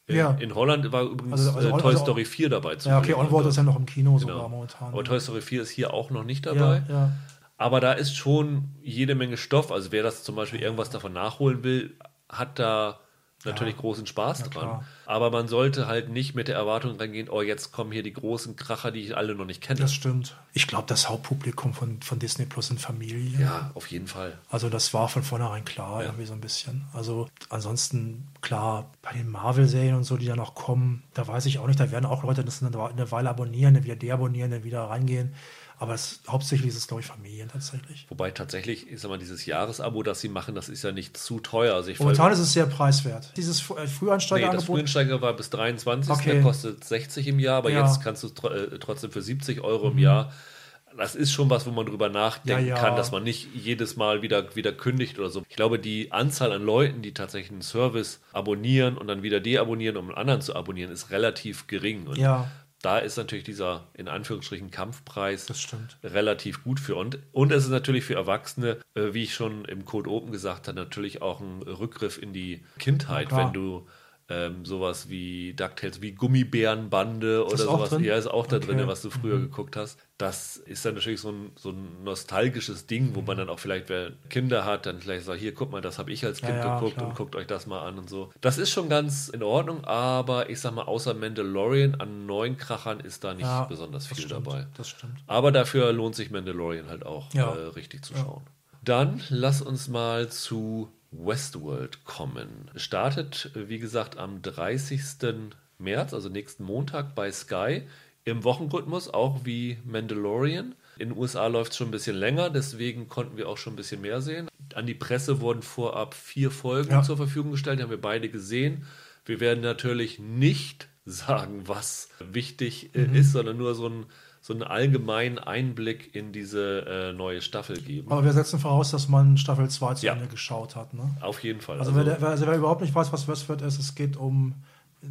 In, ja. in Holland war übrigens also, also, äh, Toy also, Story vier dabei. Zu ja, okay, Onward ist ja noch im Kino genau. sogar momentan. Aber ja. Toy Story vier ist hier auch noch nicht dabei. Ja, ja. Aber da ist schon jede Menge Stoff. Also wer das zum Beispiel irgendwas davon nachholen will, hat da natürlich ja. großen Spaß ja, dran. Klar. Aber man sollte halt nicht mit der Erwartung reingehen, oh, jetzt kommen hier die großen Kracher, die ich alle noch nicht kenne. Das stimmt. Ich glaube, das Hauptpublikum von, von Disney Plus sind Familien. Ja, auf jeden Fall. Also das war von vornherein klar, ja. irgendwie so ein bisschen. Also ansonsten, klar, bei den Marvel-Serien und so, die da noch kommen, da weiß ich auch nicht, da werden auch Leute das eine Weile abonnieren, dann wieder deabonnieren, dann wieder reingehen. Aber es, hauptsächlich ist es, glaube ich, Familien tatsächlich. Wobei tatsächlich, ich sag mal, dieses Jahresabo, das sie machen, das ist ja nicht zu teuer. Also ich Momentan ist es sehr preiswert. Dieses Frühansteigerangebot. Nee, das Frühansteiger war bis dreiundzwanzig, okay. der kostet sechzig im Jahr, aber ja. jetzt kannst du tr- trotzdem für siebzig Euro im mhm. Jahr. Das ist schon was, wo man drüber nachdenken ja, ja. kann, dass man nicht jedes Mal wieder, wieder kündigt oder so. Ich glaube, die Anzahl an Leuten, die tatsächlich einen Service abonnieren und dann wieder deabonnieren, um einen anderen zu abonnieren, ist relativ gering. Und ja. da ist natürlich dieser, in Anführungsstrichen, Kampfpreis relativ gut für. Und, und es ist natürlich für Erwachsene, äh, wie ich schon im Code Open gesagt habe, natürlich auch ein Rückgriff in die Kindheit, ja, wenn du ähm, sowas wie DuckTales, wie Gummibärenbande oder sowas, drin? ja, ist auch da okay. drin, was du früher mhm. geguckt hast. Das ist dann natürlich so ein, so ein nostalgisches Ding, wo mhm. man dann auch vielleicht, wer Kinder hat, dann vielleicht sagt, hier, guck mal, das habe ich als Kind ja, ja, geguckt klar. und guckt euch das mal an und so. Das ist schon ganz in Ordnung, aber ich sag mal, außer Mandalorian an neuen Krachern ist da nicht ja, besonders viel stimmt, dabei. Das stimmt. Aber dafür lohnt sich Mandalorian halt auch ja. äh, richtig zu ja. schauen. Dann lass uns mal zu Westworld kommen. Startet, wie gesagt, am dreißigsten März, also nächsten Montag bei Sky. Im Wochenrhythmus, auch wie Mandalorian. In den U S A läuft es schon ein bisschen länger, deswegen konnten wir auch schon ein bisschen mehr sehen. An die Presse wurden vorab vier Folgen ja. zur Verfügung gestellt, die haben wir beide gesehen. Wir werden natürlich nicht sagen, was wichtig mhm. ist, sondern nur so ein so einen allgemeinen Einblick in diese äh, neue Staffel geben. Aber wir setzen voraus, dass man Staffel zwei zu ja. Ende geschaut hat. Ne? Auf jeden Fall. Also, also, wer, wer, also wer überhaupt nicht weiß, was Westworld ist, es geht um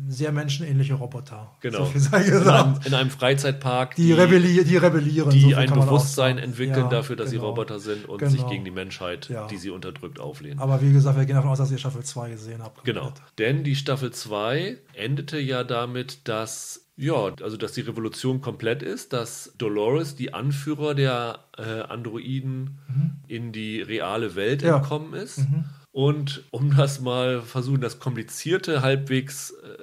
sehr menschenähnliche Roboter. Genau. So viel sei gesagt. In, einem, in einem Freizeitpark. Die, die, rebelli- die rebellieren. Die so ein Bewusstsein entwickeln ja, dafür, dass genau. sie Roboter sind und genau. sich gegen die Menschheit, ja. die sie unterdrückt, auflehnen. Aber wie gesagt, wir gehen davon aus, dass ihr Staffel zwei gesehen habt. Genau. Komplett. Denn die Staffel zwei endete ja damit, dass ja, also dass die Revolution komplett ist, dass Dolores, die Anführer der äh, Androiden, mhm. in die reale Welt ja. entkommen ist. Mhm. Und um das mal versuchen, das Komplizierte halbwegs äh,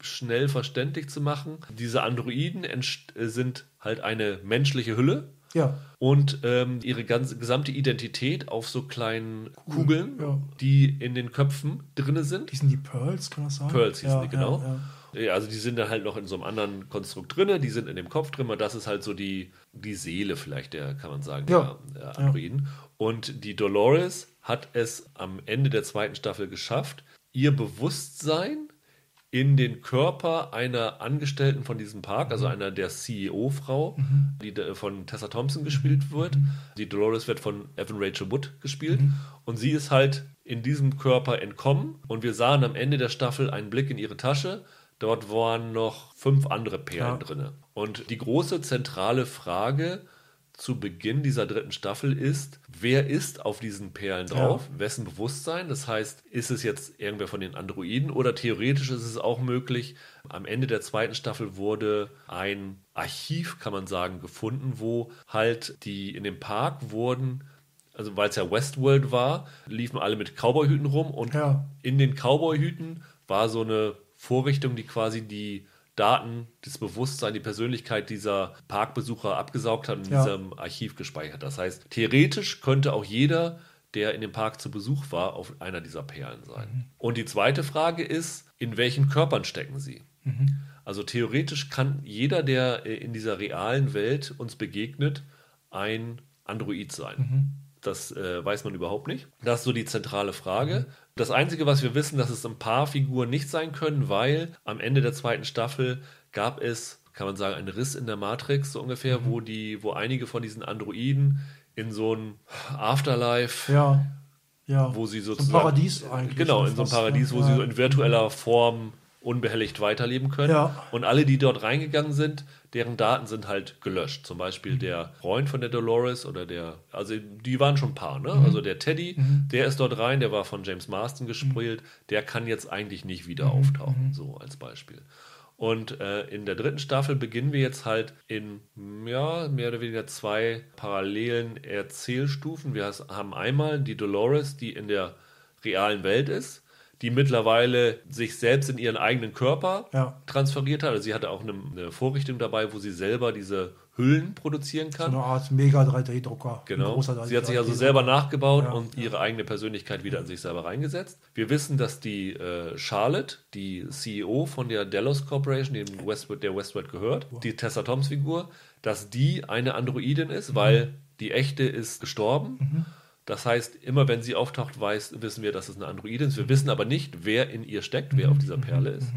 schnell verständlich zu machen, diese Androiden entst- sind halt eine menschliche Hülle, Ja. Und ähm, ihre ganze gesamte Identität auf so kleinen Kugeln, ja. die in den Köpfen drin sind. Hießen die Pearls, kann das sein? Pearls hießen ja, die, genau. Ja, ja. Ja, also die sind dann halt noch in so einem anderen Konstrukt drin, die sind in dem Kopf drin, und das ist halt so die, die Seele vielleicht, der, kann man sagen, ja. der, der Androiden. Ja. Und die Dolores hat es am Ende der zweiten Staffel geschafft, ihr Bewusstsein in den Körper einer Angestellten von diesem Park, also einer der C E O-Frau, mhm. die von Tessa Thompson gespielt wird. Mhm. Die Dolores wird von Evan Rachel Wood gespielt. Mhm. Und sie ist halt in diesem Körper entkommen. Und wir sahen am Ende der Staffel einen Blick in ihre Tasche. Dort waren noch fünf andere Perlen ja. drin. Und die große zentrale Frage zu Beginn dieser dritten Staffel ist, wer ist auf diesen Perlen drauf, ja. wessen Bewusstsein, das heißt, ist es jetzt irgendwer von den Androiden, oder theoretisch ist es auch möglich, am Ende der zweiten Staffel wurde ein Archiv, kann man sagen, gefunden, wo halt die in dem Park wurden, also weil es ja Westworld war, liefen alle mit Cowboyhüten rum, und ja. in den Cowboyhüten war so eine Vorrichtung, die quasi die Daten, das Bewusstsein, die Persönlichkeit dieser Parkbesucher abgesaugt hat und in ja. diesem Archiv gespeichert. Das heißt, theoretisch könnte auch jeder, der in dem Park zu Besuch war, auf einer dieser Perlen sein. Mhm. Und die zweite Frage ist, in welchen Körpern stecken sie? Mhm. Also theoretisch kann jeder, der in dieser realen Welt uns begegnet, ein Android sein. Mhm. Das äh, weiß man überhaupt nicht. Das ist so die zentrale Frage. Mhm. Das Einzige, was wir wissen, dass es ein paar Figuren nicht sein können, weil am Ende der zweiten Staffel gab es, kann man sagen, einen Riss in der Matrix, so ungefähr, mhm. wo die, wo einige von diesen Androiden in so ein Afterlife, ja, ja. wo sie sozusagen... So ein Paradies eigentlich. Genau, in so einem Paradies, wo ja. sie so in virtueller Form unbehelligt weiterleben können. Ja. Und alle, die dort reingegangen sind, deren Daten sind halt gelöscht. Zum Beispiel mhm. der Freund von der Dolores oder der, also die waren schon ein paar, ne? Mhm. Also der Teddy, mhm. der ist dort rein, der war von James Marsden gespielt, mhm. der kann jetzt eigentlich nicht wieder mhm. auftauchen, so als Beispiel. Und äh, in der dritten Staffel beginnen wir jetzt halt in, ja, mehr oder weniger zwei parallelen Erzählstufen. Wir haben einmal die Dolores, die in der realen Welt ist, die mittlerweile sich selbst in ihren eigenen Körper ja. transferiert hat. Also sie hatte auch eine, eine Vorrichtung dabei, wo sie selber diese Hüllen produzieren kann. So eine Art Mega drei D Drucker. Genau. Sie hat sich also selber nachgebaut ja, und ja. ihre eigene Persönlichkeit wieder in sich selber reingesetzt. Wir wissen, dass die äh, Charlotte, die C E O von der Delos Corporation, dem Westworld, der Westworld gehört, wow. die Tessa Thompson-Figur, dass die eine Androidin ist, mhm. weil die echte ist gestorben. Mhm. Das heißt, immer wenn sie auftaucht, weiß, wissen wir, dass es eine Androidin ist. Wir wissen aber nicht, wer in ihr steckt, wer auf dieser Perle ist.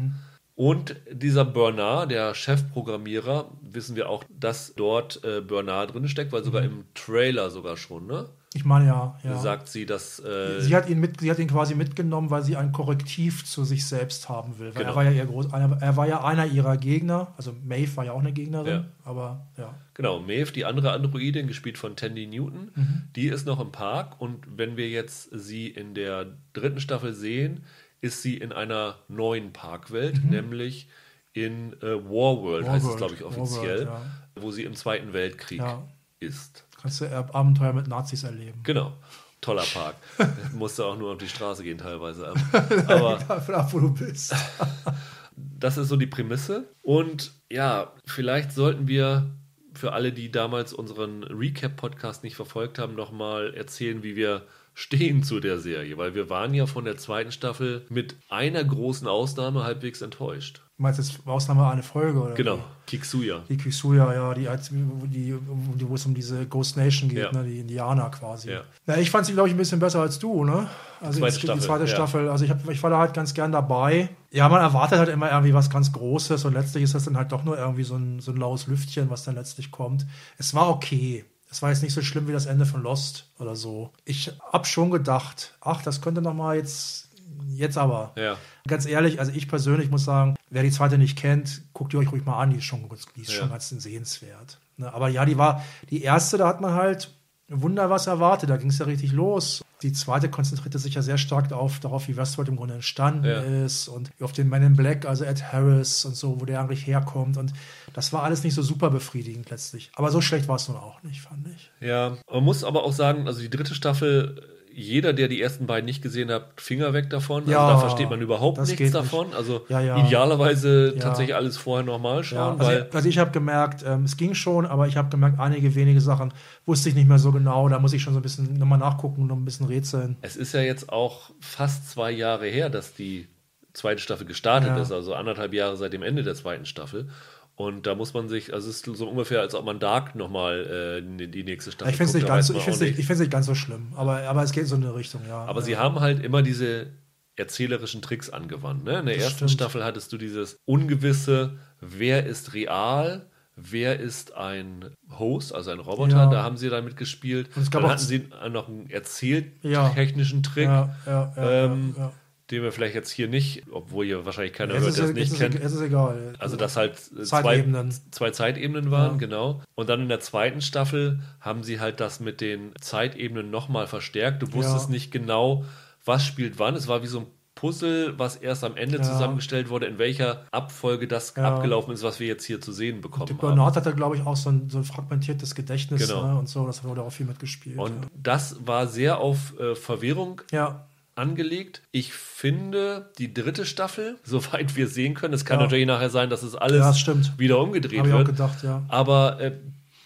Und dieser Bernard, der Chefprogrammierer, wissen wir auch, dass dort äh, Bernard drin steckt, weil sogar im Trailer sogar schon, ne? Ich meine, ja. ja. Sagt sie, dass... Äh, sie, hat ihn mit, sie hat ihn quasi mitgenommen, weil sie ein Korrektiv zu sich selbst haben will. Weil genau. er, war ja ihr Groß, einer, er war ja einer ihrer Gegner. Also Maeve war ja auch eine Gegnerin. Ja. Aber ja. Genau, Maeve, die andere Androidin, gespielt von Tandy Newton, mhm. die ist noch im Park. Und wenn wir jetzt sie in der dritten Staffel sehen, ist sie in einer neuen Parkwelt, mhm. nämlich in äh, Warworld, War heißt World. es, glaube ich, offiziell, War World, ja. wo sie im Zweiten Weltkrieg ja. ist. Kannst du Abenteuer mit Nazis erleben. Genau. Toller Park. Musste auch nur auf die Straße gehen teilweise. Aber ab, wo du bist. Das ist so die Prämisse. Und ja, vielleicht sollten wir für alle, die damals unseren Recap-Podcast nicht verfolgt haben, nochmal erzählen, wie wir stehen zu der Serie. Weil wir waren ja von der zweiten Staffel mit einer großen Ausnahme halbwegs enttäuscht. Du meinst jetzt Ausnahme eine Folge, oder? Genau, die Kixuya. Die Kixuya, ja, die, die, die, wo es um diese Ghost Nation geht, ja. ne, die Indianer quasi. Ja. Na, ich fand sie, glaube ich, ein bisschen besser als du, ne? Also zweite die, die zweite ja. Staffel. Also ich, hab, ich war da halt ganz gern dabei. Ja, man erwartet halt immer irgendwie was ganz Großes, und letztlich ist das dann halt doch nur irgendwie so ein, so ein laues Lüftchen, was dann letztlich kommt. Es war okay. Es war jetzt nicht so schlimm wie das Ende von Lost oder so. Ich hab schon gedacht, ach, das könnte nochmal jetzt... Jetzt aber. Ja. Ganz ehrlich, also ich persönlich muss sagen, wer die zweite nicht kennt, guckt die euch ruhig mal an, die ist schon, die ist ja. schon ganz sehenswert. Ne? Aber ja, die war, die erste, da hat man halt Wunder was erwartet, da ging es ja richtig los. Die zweite konzentrierte sich ja sehr stark auf, darauf, wie Westworld im Grunde entstanden ja. ist, und auf den Man in Black, also Ed Harris und so, wo der eigentlich herkommt, und das war alles nicht so super befriedigend letztlich. Aber so schlecht war es nun auch nicht, fand ich. Ja, man muss aber auch sagen, also die dritte Staffel jeder, der die ersten beiden nicht gesehen hat, Finger weg davon. Ja, also da versteht man überhaupt nichts nicht. davon. Also ja, ja. idealerweise ja. tatsächlich alles vorher nochmal schauen. Ja, also, weil also ich habe gemerkt, ähm, es ging schon, aber ich habe gemerkt, einige wenige Sachen wusste ich nicht mehr so genau. Da muss ich schon so ein bisschen nochmal nachgucken und noch ein bisschen rätseln. Es ist ja jetzt auch fast zwei Jahre her, dass die zweite Staffel gestartet ja. ist. Also anderthalb Jahre seit dem Ende der zweiten Staffel. Und da muss man sich, also es ist so ungefähr, als ob man Dark nochmal äh, die nächste Staffel ich guckt. Nicht ganz so, ich finde es nicht, nicht. nicht ganz so schlimm, aber, aber es geht so in eine Richtung, ja. Aber ja. sie haben halt immer diese erzählerischen Tricks angewandt. Ne? In der das ersten stimmt. Staffel hattest du dieses Ungewisse, wer ist real, wer ist ein Host, also ein Roboter, ja. da haben sie dann mitgespielt. Und es gab dann hatten sie noch einen erzähltechnischen ja. Trick. Ja, ja, ja, ähm, ja, ja. den wir vielleicht jetzt hier nicht, obwohl ihr wahrscheinlich keiner hört, das nicht kennt. Es ist egal. Also, dass halt Zeitebenen. Zwei, zwei Zeitebenen waren, ja. genau. Und dann in der zweiten Staffel haben sie halt das mit den Zeitebenen nochmal verstärkt. Du wusstest ja. nicht genau, was spielt wann. Es war wie so ein Puzzle, was erst am Ende ja. zusammengestellt wurde, in welcher Abfolge das ja. abgelaufen ist, was wir jetzt hier zu sehen bekommen haben. Bernard hatte, glaube ich, auch so ein, so ein fragmentiertes Gedächtnis genau. ne, und so. Das wurde auch viel mitgespielt. Und ja. das war sehr auf äh, Verwirrung. Ja. angelegt. Ich finde, die dritte Staffel, soweit wir sehen können, es kann ja. natürlich nachher sein, dass es alles ja, das wieder umgedreht Hab wird. Habe ich auch gedacht, ja. Aber äh,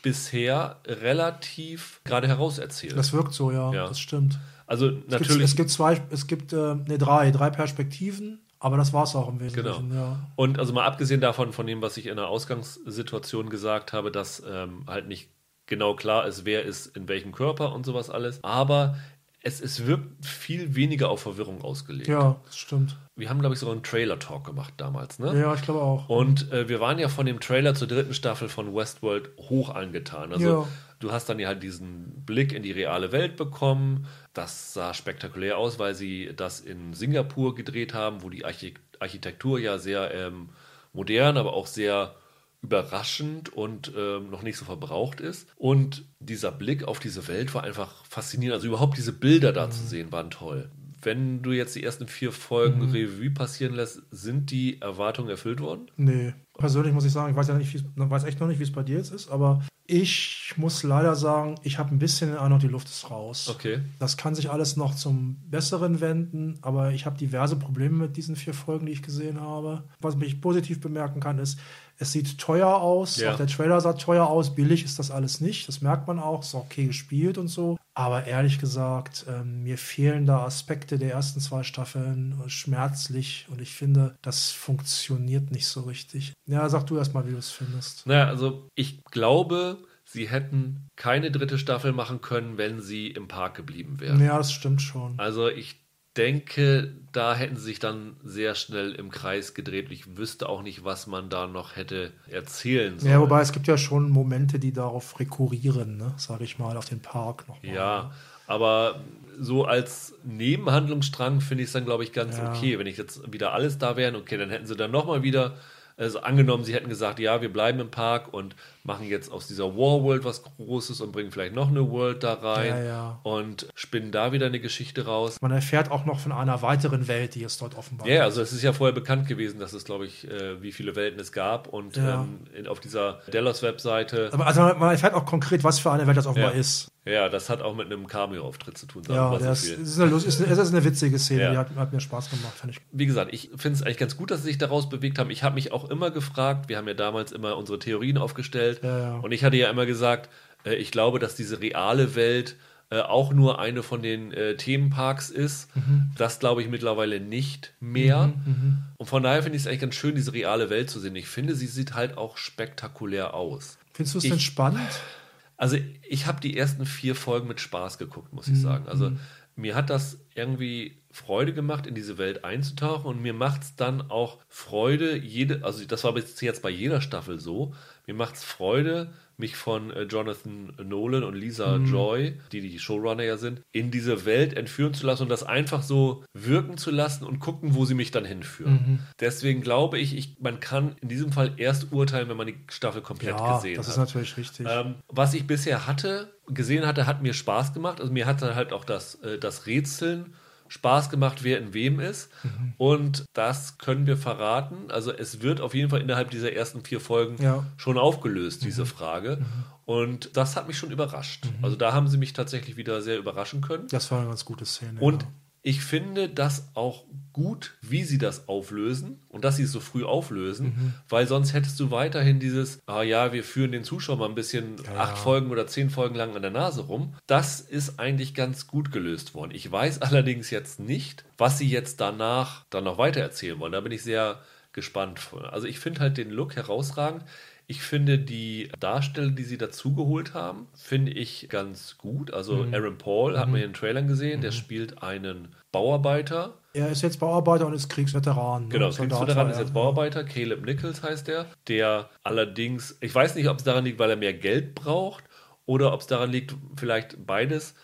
bisher relativ gerade herauserzählt. Das wirkt so, ja, ja. das stimmt. Also es natürlich... Gibt, es gibt zwei, es gibt äh, ne, drei, drei Perspektiven, aber das war es auch im Wesentlichen. Genau. Ja. Und also mal abgesehen davon, von dem, was ich in der Ausgangssituation gesagt habe, dass ähm, halt nicht genau klar ist, wer ist in welchem Körper und sowas alles. Aber Es, es wirkt viel weniger auf Verwirrung ausgelegt. Ja, das stimmt. Wir haben, glaube ich, so einen Trailer-Talk gemacht damals, ne? Ja, ich glaube auch. Und äh, wir waren ja von dem Trailer zur dritten Staffel von Westworld hoch angetan. Also ja. du hast dann ja halt diesen Blick in die reale Welt bekommen. Das sah spektakulär aus, weil sie das in Singapur gedreht haben, wo die Architekt- Architektur ja sehr ähm, modern, aber auch sehr überraschend und ähm, noch nicht so verbraucht ist. Und dieser Blick auf diese Welt war einfach faszinierend. Also überhaupt diese Bilder da mhm. zu sehen, waren toll. Wenn du jetzt die ersten vier Folgen mhm. Revue passieren lässt, sind die Erwartungen erfüllt worden? Nee. Persönlich muss ich sagen, ich weiß ja nicht, ich weiß echt noch nicht, wie es bei dir jetzt ist, aber ich muss leider sagen, ich habe ein bisschen den Eindruck, die Luft ist raus. Okay. Das kann sich alles noch zum Besseren wenden, aber ich habe diverse Probleme mit diesen vier Folgen, die ich gesehen habe. Was mich positiv bemerken kann, ist, es sieht teuer aus, ja. auch der Trailer sah teuer aus, billig ist das alles nicht, das merkt man auch, ist okay gespielt und so. Aber ehrlich gesagt, ähm, mir fehlen da Aspekte der ersten zwei Staffeln schmerzlich und ich finde, das funktioniert nicht so richtig. Ja, sag du erst mal, wie du es findest. Naja, also ich glaube, sie hätten keine dritte Staffel machen können, wenn sie im Park geblieben wären. Ja, das stimmt schon. Also ich denke, da hätten sie sich dann sehr schnell im Kreis gedreht. Ich wüsste auch nicht, was man da noch hätte erzählen sollen. Ja, wobei es gibt ja schon Momente, die darauf rekurrieren, ne? Sage ich mal, auf den Park nochmal. Ja, aber so als Nebenhandlungsstrang finde ich es dann, glaube ich, ganz ja. okay. Wenn ich jetzt wieder alles da wären, okay, dann hätten sie dann nochmal wieder... Also angenommen, sie hätten gesagt, ja, wir bleiben im Park und machen jetzt aus dieser War-World was Großes und bringen vielleicht noch eine World da rein ja, ja. und spinnen da wieder eine Geschichte raus. Man erfährt auch noch von einer weiteren Welt, die es dort offenbar gibt. Ja, also es ist ja vorher bekannt gewesen, dass es, glaube ich, äh, wie viele Welten es gab und ja. ähm, in, auf dieser Dallas-Webseite. Aber also man erfährt auch konkret, was für eine Welt das offenbar ja. ist. Ja, das hat auch mit einem Cameo-Auftritt zu tun. Ja, das so ist, eine, ist, eine, ist eine witzige Szene, ja. die hat, hat mir Spaß gemacht, finde ich. Wie gesagt, ich finde es eigentlich ganz gut, dass sie sich daraus bewegt haben. Ich habe mich auch immer gefragt, wir haben ja damals immer unsere Theorien aufgestellt ja, ja. und ich hatte ja immer gesagt, ich glaube, dass diese reale Welt auch nur eine von den Themenparks ist. Mhm. Das glaube ich mittlerweile nicht mehr. Mhm, mhm. Und von daher finde ich es eigentlich ganz schön, diese reale Welt zu sehen. Ich finde, sie sieht halt auch spektakulär aus. Findest du es denn spannend? Also ich habe die ersten vier Folgen mit Spaß geguckt, muss ich sagen. Also mhm. mir hat das irgendwie Freude gemacht, in diese Welt einzutauchen und mir macht es dann auch Freude, jede, also das war bis jetzt bei jeder Staffel so, mir macht es Freude, mich von äh, Jonathan Nolan und Lisa mhm. Joy, die die Showrunner ja sind, in diese Welt entführen zu lassen und das einfach so wirken zu lassen und gucken, wo sie mich dann hinführen. Mhm. Deswegen glaube ich, ich, man kann in diesem Fall erst urteilen, wenn man die Staffel komplett ja, gesehen hat. Das ist natürlich richtig. Ähm, was ich bisher hatte, gesehen hatte, hat mir Spaß gemacht. Also mir hat dann halt auch das, äh, das Rätseln Spaß gemacht, wer in wem ist. Mhm. Und das können wir verraten. Also es wird auf jeden Fall innerhalb dieser ersten vier Folgen ja. schon aufgelöst, diese mhm. Frage. Mhm. Und das hat mich schon überrascht. Mhm. Also da haben sie mich tatsächlich wieder sehr überraschen können. Das war eine ganz gute Szene. Und ja. ich finde das auch gut, wie sie das auflösen und dass sie es so früh auflösen, mhm. weil sonst hättest du weiterhin dieses, ah ja, wir führen den Zuschauer mal ein bisschen ja. acht Folgen oder zehn Folgen lang an der Nase rum. Das ist eigentlich ganz gut gelöst worden. Ich weiß allerdings jetzt nicht, was sie jetzt danach dann noch weitererzählen wollen. Da bin ich sehr gespannt. Also ich finde halt den Look herausragend. Ich finde die Darsteller, die sie dazugeholt haben, finde ich ganz gut. Also mhm. Aaron Paul mhm. hat man in den Trailern gesehen, mhm. der spielt einen Bauarbeiter. Er ist jetzt Bauarbeiter und ist Kriegsveteran. Genau, Kriegsveteran ist jetzt Bauarbeiter. Caleb Nichols heißt er, der allerdings, ich weiß nicht, ob es daran liegt, weil er mehr Geld braucht oder ob es daran liegt, vielleicht beides,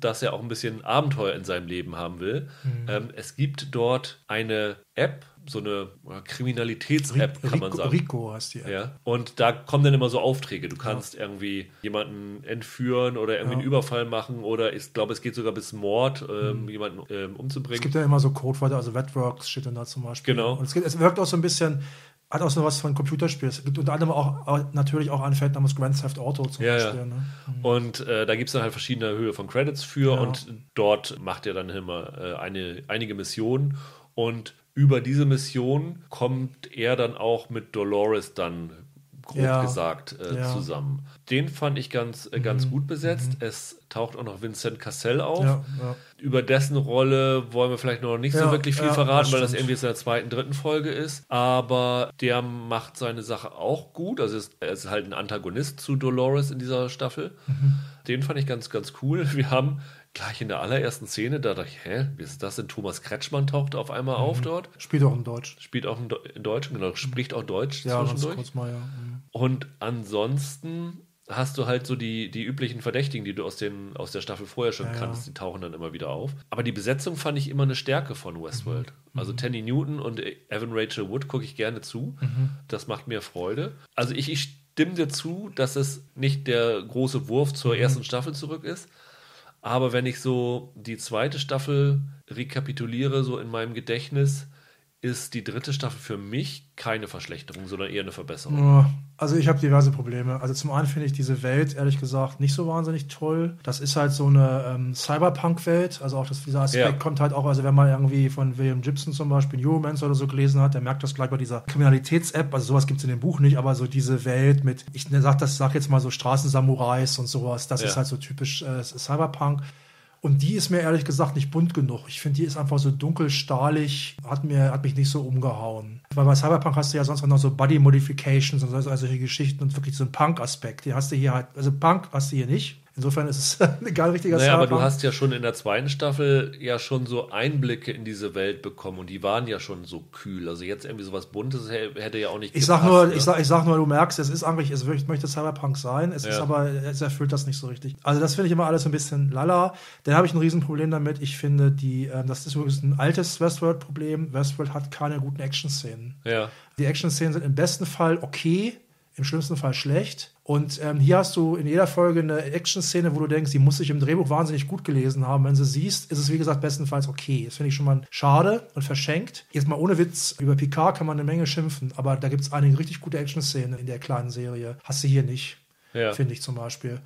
dass er auch ein bisschen Abenteuer in seinem Leben haben will. Mhm. Es gibt dort eine App, so eine Kriminalitäts-App, kann man sagen. Rico heißt die App. Ja. Und da kommen dann immer so Aufträge. Du kannst ja. irgendwie jemanden entführen oder irgendwie ja. einen Überfall machen oder ich glaube, es geht sogar bis Mord, ähm, mhm. jemanden ähm, umzubringen. Es gibt ja immer so Codewörter, also Wetworks steht dann da zum Beispiel. Genau. Und es, geht, es wirkt auch so ein bisschen, hat auch so was von Computerspielen. Es gibt unter anderem auch natürlich auch ein Feld namens Grand Theft Auto zum ja, Beispiel. Ja. Ne? Mhm. Und äh, da gibt es dann halt verschiedene Höhe von Credits für ja. und dort macht er dann immer äh, eine, einige Missionen und über diese Mission kommt er dann auch mit Dolores dann, grob ja, gesagt, äh, ja. zusammen. Den fand ich ganz, äh, ganz mhm. gut besetzt. Mhm. Es taucht auch noch Vincent Cassel auf. Ja, ja. Über dessen Rolle wollen wir vielleicht noch nicht ja, so wirklich viel ja, verraten, das weil das irgendwie jetzt in der zweiten, dritten Folge ist. Aber der macht seine Sache auch gut. Also ist, er ist halt ein Antagonist zu Dolores in dieser Staffel. Mhm. Den fand ich ganz, ganz cool. Wir haben gleich in der allerersten Szene, da dachte ich, hä, wie ist das denn? Thomas Kretschmann taucht auf einmal mhm. auf dort. Spielt auch in Deutsch. Spielt auch in, Do- in Deutsch, genau. Spricht auch Deutsch ja, zwischendurch. Kurz mal, ja. mhm. Und ansonsten hast du halt so die, die üblichen Verdächtigen, die du aus, den, aus der Staffel vorher schon ja, kanntest, die tauchen dann immer wieder auf. Aber die Besetzung fand ich immer eine Stärke von Westworld. Mhm. Also Tandy Newton und Evan Rachel Wood gucke ich gerne zu. Mhm. Das macht mir Freude. Also ich, ich stimme dir zu, dass es nicht der große Wurf zur mhm. ersten Staffel zurück ist. Aber wenn ich so die zweite Staffel rekapituliere, so in meinem Gedächtnis, ist die dritte Staffel für mich keine Verschlechterung, sondern eher eine Verbesserung. Also ich habe diverse Probleme. Also zum einen finde ich diese Welt, ehrlich gesagt, nicht so wahnsinnig toll. Das ist halt so eine ähm, Cyberpunk-Welt. Also auch das, dieser Aspekt ja. kommt halt auch, also wenn man irgendwie von William Gibson zum Beispiel Neuromancer oder so gelesen hat, der merkt das gleich bei dieser Kriminalitäts-App. Also sowas gibt es in dem Buch nicht, aber so diese Welt mit, ich sag das, sag jetzt mal so Straßensamurais und sowas, das ja. ist halt so typisch äh, Cyberpunk. Und die ist mir ehrlich gesagt nicht bunt genug. Ich finde, die ist einfach so dunkelstahlig, hat, mir, hat mich nicht so umgehauen. Weil bei Cyberpunk hast du ja sonst auch noch so Body-Modifications und also solche Geschichten und wirklich so einen Punk-Aspekt. Die hast du hier halt, also Punk hast du hier nicht. Insofern ist es egal, richtiger naja, Cyberpunk. Aber du hast ja schon in der zweiten Staffel ja schon so Einblicke in diese Welt bekommen und die waren ja schon so kühl. Also jetzt irgendwie sowas Buntes hätte ja auch nicht ich gepasst. Sag nur, ich, sag, ich sag nur, du merkst, es ist eigentlich, es möchte Cyberpunk sein, es ja. ist aber, es erfüllt das nicht so richtig. Also das finde ich immer alles ein bisschen lala. Dann habe ich ein Riesenproblem damit. Ich finde, die, äh, das ist übrigens ein altes Westworld-Problem. Westworld hat keine guten Action-Szenen. Ja. Die Action-Szenen sind im besten Fall okay, im schlimmsten Fall schlecht. Und ähm, hier hast du in jeder Folge eine Action-Szene, wo du denkst, die muss sich im Drehbuch wahnsinnig gut gelesen haben. Wenn sie siehst, ist es wie gesagt bestenfalls okay. Das finde ich schon mal schade und verschenkt. Jetzt mal ohne Witz, über Picard kann man eine Menge schimpfen, aber da gibt es einige richtig gute Action-Szenen in der kleinen Serie. Hast du hier nicht, ja. finde ich zum Beispiel.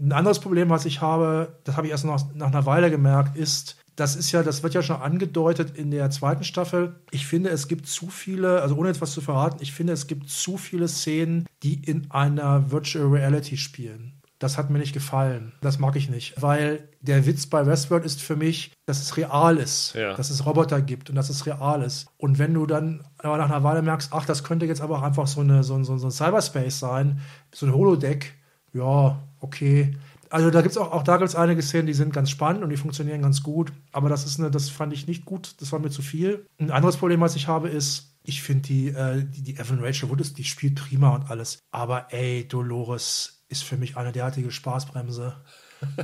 Ein anderes Problem, was ich habe, das habe ich erst nach, nach einer Weile gemerkt, ist, das ist ja, das wird ja schon angedeutet in der zweiten Staffel. Ich finde, es gibt zu viele, also ohne etwas zu verraten, ich finde, es gibt zu viele Szenen, die in einer Virtual Reality spielen. Das hat mir nicht gefallen. Das mag ich nicht. Weil der Witz bei Westworld ist für mich, dass es real ist. Ja. Dass es Roboter gibt und dass es real ist. Und wenn du dann aber nach einer Weile merkst, ach, das könnte jetzt aber auch einfach so, eine, so, ein, so ein Cyberspace sein, so ein Holodeck, ja, okay. Also da gibt's auch, auch da gibt's einige Szenen, die sind ganz spannend und die funktionieren ganz gut. Aber das ist eine, das fand ich nicht gut. Das war mir zu viel. Ein anderes Problem, was ich habe, ist, ich finde die, äh, die die Evan Rachel Wood, die spielt prima und alles. Aber ey, Dolores ist für mich eine derartige Spaßbremse.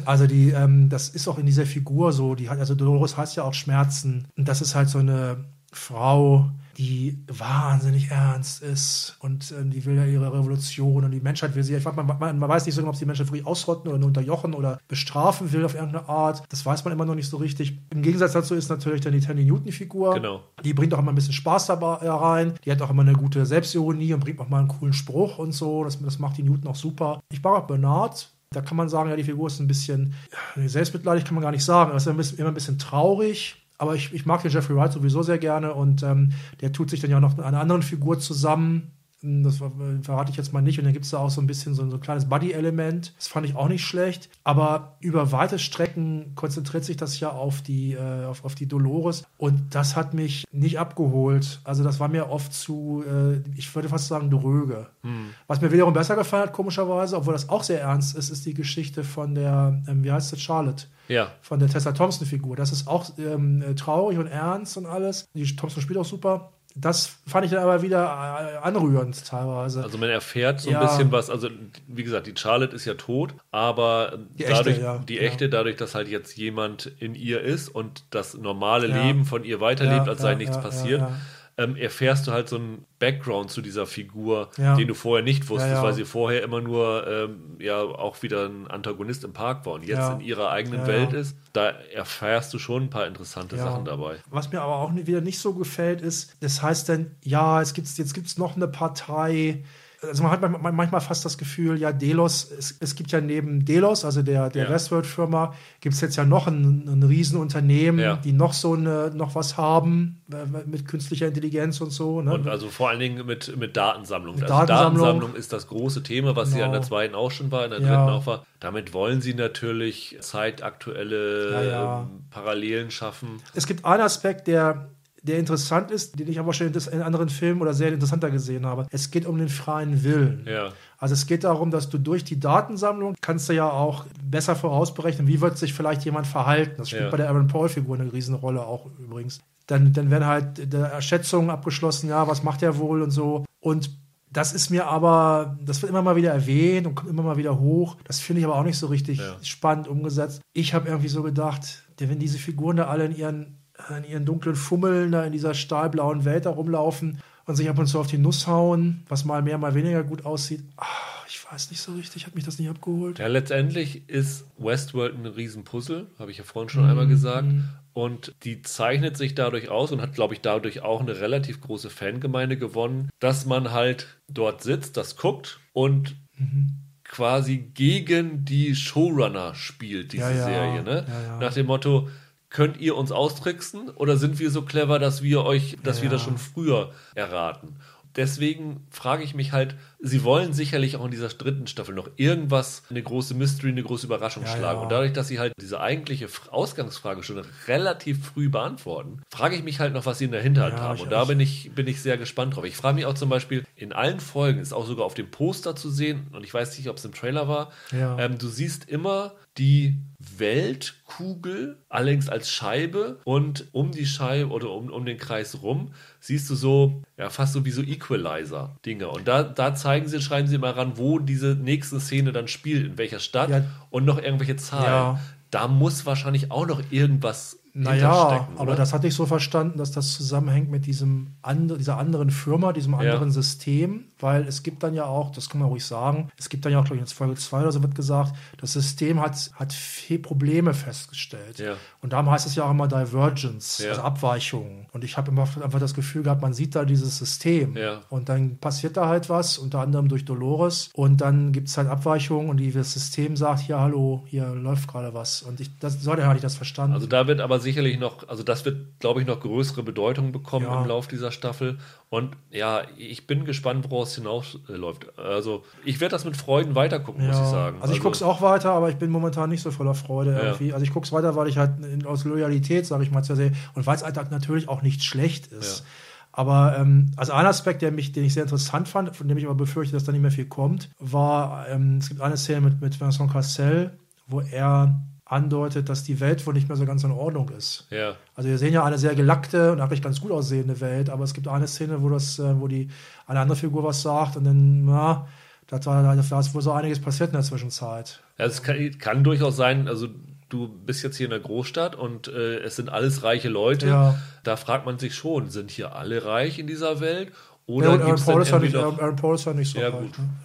Also die, ähm, das ist auch in dieser Figur so. Die hat, also Dolores heißt ja auch Schmerzen. Und das ist halt so eine Frau, die wahnsinnig ernst ist und ähm, die will ja ihre Revolution und die Menschheit will sie, ich weiß, man, man, man weiß nicht so genau, ob sie die Menschheit wirklich ausrotten oder nur unterjochen oder bestrafen will auf irgendeine Art, das weiß man immer noch nicht so richtig. Im Gegensatz dazu ist natürlich dann die Tandy Newton-Figur, genau. Die bringt auch immer ein bisschen Spaß dabei rein, die hat auch immer eine gute Selbstironie und bringt auch mal einen coolen Spruch und so, das, das macht die Newton auch super. Ich mag auch Bernard. Da kann man sagen, ja, die Figur ist ein bisschen selbstmitleidig, kann man gar nicht sagen. Er ist immer ein bisschen, immer ein bisschen traurig. Aber ich, ich mag den Jeffrey Wright sowieso sehr gerne. Und ähm, der tut sich dann ja auch noch mit einer anderen Figur zusammen. Das verrate ich jetzt mal nicht. Und dann gibt es da auch so ein bisschen so, so ein kleines Buddy-Element. Das fand ich auch nicht schlecht. Aber über weite Strecken konzentriert sich das ja auf die, äh, auf, auf die Dolores. Und das hat mich nicht abgeholt. Also das war mir oft zu, äh, ich würde fast sagen, dröge. Hm. Was mir wiederum besser gefallen hat, komischerweise, obwohl das auch sehr ernst ist, ist die Geschichte von der, ähm, wie heißt das, Charlotte. Ja. Von der Tessa Thompson-Figur. Das ist auch ähm, traurig und ernst und alles. Die Thompson spielt auch super. Das fand ich dann aber wieder anrührend teilweise. Also man erfährt so ein ja. bisschen was, also wie gesagt, die Charlotte ist ja tot, aber die dadurch, echte, ja. die echte ja. dadurch, dass halt jetzt jemand in ihr ist und das normale ja. Leben von ihr weiterlebt, ja, als sei ja, nichts ja, passiert, ja, ja. Ähm, erfährst du halt so einen Background zu dieser Figur, ja. den du vorher nicht wusstest, ja, ja. weil sie vorher immer nur ähm, ja auch wieder ein Antagonist im Park war und jetzt ja. in ihrer eigenen ja, Welt ja. ist. Da erfährst du schon ein paar interessante ja. Sachen dabei. Was mir aber auch wieder nicht so gefällt ist, das heißt dann, ja, es gibt's, jetzt gibt es noch eine Partei. Also man hat manchmal fast das Gefühl, ja, Delos, es, es gibt ja neben Delos, also der, der ja. Westworld-Firma, gibt es jetzt ja noch ein, ein Riesenunternehmen, ja. die noch so eine, noch was haben äh, mit künstlicher Intelligenz und so. Ne? Und also vor allen Dingen mit, mit Datensammlung. Mit also Datensammlung. Datensammlung ist das große Thema, was genau. sie an der zweiten auch schon war, in der ja. dritten auch war. Damit wollen sie natürlich zeitaktuelle ja, ja. Ähm, Parallelen schaffen. Es gibt einen Aspekt, der... der interessant ist, den ich aber schon in anderen Filmen oder Serien interessanter gesehen habe. Es geht um den freien Willen. Ja. Also es geht darum, dass du durch die Datensammlung kannst du ja auch besser vorausberechnen, wie wird sich vielleicht jemand verhalten. Das spielt ja. bei der Aaron Paul-Figur eine Riesenrolle auch übrigens. Dann, dann werden halt Schätzungen abgeschlossen, ja, was macht der wohl und so. Und das ist mir aber, das wird immer mal wieder erwähnt und kommt immer mal wieder hoch. Das finde ich aber auch nicht so richtig ja. spannend umgesetzt. Ich habe irgendwie so gedacht, wenn diese Figuren da alle in ihren in ihren dunklen Fummeln da in dieser stahlblauen Welt da rumlaufen und sich ab und zu auf die Nuss hauen, was mal mehr, mal weniger gut aussieht. Ach, ich weiß nicht so richtig, hat mich das nicht abgeholt. Ja, letztendlich ist Westworld ein Riesenpuzzle, habe ich ja vorhin schon mm. einmal gesagt. Und die zeichnet sich dadurch aus und hat, glaube ich, dadurch auch eine relativ große Fangemeinde gewonnen, dass man halt dort sitzt, das guckt und... Mhm. quasi gegen die Showrunner spielt, diese ja, ja. Serie. Ne? Ja, ja. Nach dem Motto... Könnt ihr uns austricksen oder sind wir so clever, dass wir euch, dass ja. wir das schon früher erraten? Deswegen frage ich mich halt, sie wollen sicherlich auch in dieser dritten Staffel noch irgendwas, eine große Mystery, eine große Überraschung ja, schlagen. Ja. Und dadurch, dass sie halt diese eigentliche Ausgangsfrage schon relativ früh beantworten, frage ich mich halt noch, was sie in der Hinterhand ja, haben. Und da bin ich, bin ich sehr gespannt drauf. Ich frage mich auch zum Beispiel, in allen Folgen, ist auch sogar auf dem Poster zu sehen, und ich weiß nicht, ob es im Trailer war, ja. ähm, du siehst immer die Weltkugel, allerdings als Scheibe, und um die Scheibe oder um, um den Kreis rum siehst du so, ja, fast so wie so Equalizer-Dinge. Und da, da zeigen sie, schreiben sie immer ran, wo diese nächste Szene dann spielt, in welcher Stadt ja. und noch irgendwelche Zahlen. Ja. Da muss wahrscheinlich auch noch irgendwas naja, aber oder? Das hatte ich so verstanden, dass das zusammenhängt mit diesem and- dieser anderen Firma, diesem anderen ja. System, weil es gibt dann ja auch, das kann man ruhig sagen, es gibt dann ja auch, glaube ich, in Folge zwei oder so wird gesagt, das System hat, hat viel Probleme festgestellt. Ja. Und darum heißt es ja auch immer Divergence, ja. also Abweichungen. Und ich habe immer einfach das Gefühl gehabt, man sieht da dieses System. Ja. Und dann passiert da halt was, unter anderem durch Dolores. Und dann gibt es halt Abweichungen und die, das System sagt, ja, hallo, hier läuft gerade was. Und ich, das, so hatte ich das verstanden. Also da wird aber sicherlich noch, also das wird, glaube ich, noch größere Bedeutung bekommen ja. im Lauf dieser Staffel. Und ja, ich bin gespannt, woraus es hinausläuft. Also ich werde das mit Freuden weitergucken, ja. muss ich sagen. Also ich also, gucke es auch weiter, aber ich bin momentan nicht so voller Freude ja. irgendwie. Also ich gucke es weiter, weil ich halt aus Loyalität, sage ich mal, zu sehr, und weil es halt natürlich auch nicht schlecht ist. Ja. Aber ähm, also ein Aspekt, der mich, den ich sehr interessant fand, von dem ich aber befürchte, dass da nicht mehr viel kommt, war, ähm, es gibt eine Szene mit, mit Vincent Cassel, wo er andeutet, dass die Welt wohl nicht mehr so ganz in Ordnung ist. Ja. Also wir sehen ja eine sehr gelackte und eigentlich ganz gut aussehende Welt, aber es gibt eine Szene, wo das, wo die eine andere Figur was sagt und dann, na, da ist wohl so einiges passiert in der Zwischenzeit. Ja, es kann, kann durchaus sein, also du bist jetzt hier in der Großstadt und äh, es sind alles reiche Leute. Ja. Da fragt man sich schon, sind hier alle reich in dieser Welt? Oder ja, und Aaron Paul, ist nicht, noch, Aaron Paul ist ja nicht so ja, reich.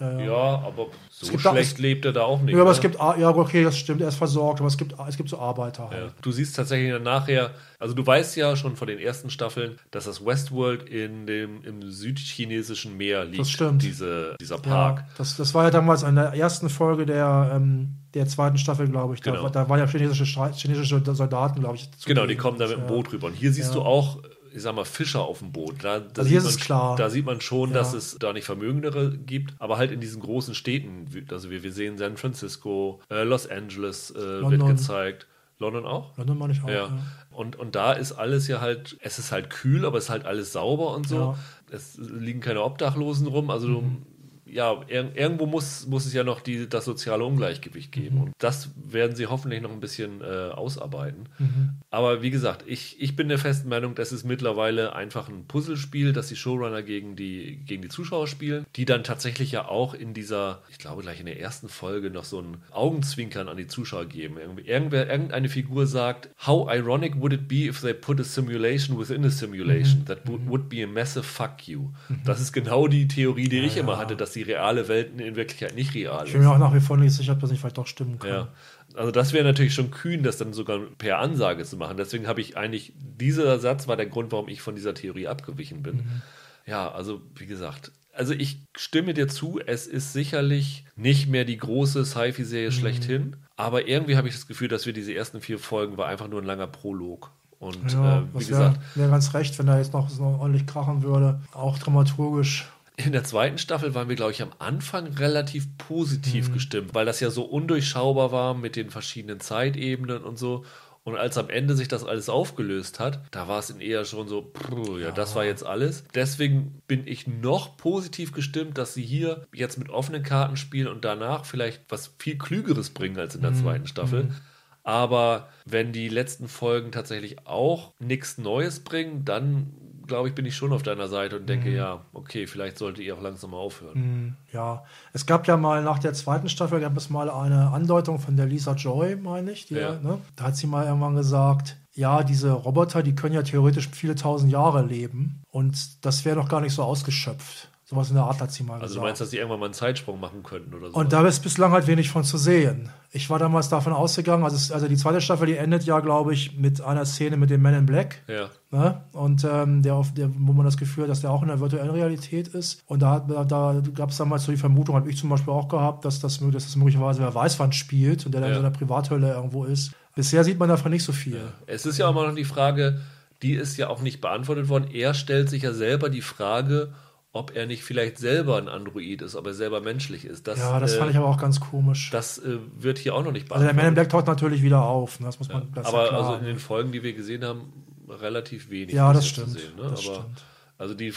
Ne? Ja, ja. ja, aber so schlecht da, lebt er da auch nicht. Ja, aber es gibt, ja, okay, das stimmt, er ist versorgt, aber es gibt, es gibt so Arbeiter halt. Ja. Du siehst tatsächlich nachher, also du weißt ja schon von den ersten Staffeln, dass das Westworld in dem, im südchinesischen Meer liegt. Das stimmt. Diese, dieser Park. Ja, das, das war ja damals in der ersten Folge der... Ähm, der zweiten Staffel, glaube ich. Da, genau. da waren ja chinesische, chinesische Soldaten, glaube ich. Genau, die kommen da mit dem Boot rüber. Und hier siehst ja. du auch, ich sag mal, Fischer auf dem Boot. Da, da, also sieht, hier man, ist klar. da sieht man schon, ja. dass es da nicht Vermögendere gibt, aber halt in diesen großen Städten. Also wir, wir sehen San Francisco, äh, Los Angeles äh, wird gezeigt. London auch? London meine ich auch, ja. ja. Und, und da ist alles ja halt, es ist halt kühl, aber es ist halt alles sauber und so. Ja. Es liegen keine Obdachlosen rum, also mhm. Ja, ir- irgendwo muss, muss es ja noch die, das soziale Ungleichgewicht geben. Mhm. Und das werden sie hoffentlich noch ein bisschen äh, ausarbeiten. Mhm. Aber wie gesagt, ich, ich bin der festen Meinung, das ist mittlerweile einfach ein Puzzlespiel, dass die Showrunner gegen die, gegen die Zuschauer spielen, die dann tatsächlich ja auch in dieser, ich glaube gleich in der ersten Folge, noch so ein Augenzwinkern an die Zuschauer geben. Irgendwer, irgendeine Figur sagt, how ironic would it be if they put a simulation within a simulation? Mhm. That would, would be a massive fuck you. Mhm. Das ist genau die Theorie, die ja, ich immer ja. hatte, dass sie die reale Welt in Wirklichkeit nicht real ist. Ich bin mir auch nach wie vor nicht sicher, ob das nicht vielleicht doch stimmen kann. Ja. Also das wäre natürlich schon kühn, das dann sogar per Ansage zu machen. Deswegen habe ich eigentlich, dieser Satz war der Grund, warum ich von dieser Theorie abgewichen bin. Mhm. Ja, also wie gesagt, also ich stimme dir zu, es ist sicherlich nicht mehr die große Sci-Fi-Serie mhm. schlechthin, aber irgendwie habe ich das Gefühl, dass wir diese ersten vier Folgen war einfach nur ein langer Prolog. Und ja, äh, wie gesagt... Wäre wär ganz recht, wenn da jetzt noch so ordentlich krachen würde. Auch dramaturgisch... In der zweiten Staffel waren wir, glaube ich, am Anfang relativ positiv mhm. gestimmt, weil das ja so undurchschaubar war mit den verschiedenen Zeitebenen und so. Und als am Ende sich das alles aufgelöst hat, da war es in eher schon so, prr, ja, ja, das war jetzt alles. Deswegen bin ich noch positiv gestimmt, dass sie hier jetzt mit offenen Karten spielen und danach vielleicht was viel Klügeres bringen als in der mhm. zweiten Staffel. Mhm. Aber wenn die letzten Folgen tatsächlich auch nichts Neues bringen, dann... glaube ich, bin ich schon auf deiner Seite und denke, mm. ja, okay, vielleicht solltet ihr auch langsam mal aufhören. Mm, ja, es gab ja mal nach der zweiten Staffel, gab es mal eine Andeutung von der Lisa Joy, meine ich. Die, ja. ne? Da hat sie mal irgendwann gesagt, ja, diese Roboter, die können ja theoretisch viele tausend Jahre leben und das wäre doch gar nicht so ausgeschöpft. Sowas in der Art hat sie mal also gesagt. Also du meinst, dass sie irgendwann mal einen Zeitsprung machen könnten oder so? Und da ist bislang halt wenig von zu sehen. Ich war damals davon ausgegangen, also, es, also die zweite Staffel, die endet ja, glaube ich, mit einer Szene mit dem Man in Black. Ja. Ne? Und ähm, der, auf, der, wo man das Gefühl hat, dass der auch in der virtuellen Realität ist. Und da, da, da gab es damals so die Vermutung, habe ich zum Beispiel auch gehabt, dass das, dass das möglicherweise wer weiß wann spielt und der dann ja. in seiner Privathölle irgendwo ist. Bisher sieht man davon nicht so viel. Ja. Es ist ja auch mal noch die Frage, die ist ja auch nicht beantwortet worden. Er stellt sich ja selber die Frage, ob er nicht vielleicht selber ein Android ist, ob er selber menschlich ist. Das, ja, das äh, fand ich aber auch ganz komisch. Das äh, wird hier auch noch nicht beantwortet. Also der Man in Black taucht natürlich wieder auf. Ne? Das muss man, ja. das aber ja also in den Folgen, die wir gesehen haben, relativ wenig. Ja, das stimmt. Sehen, ne? das aber, stimmt. Also die,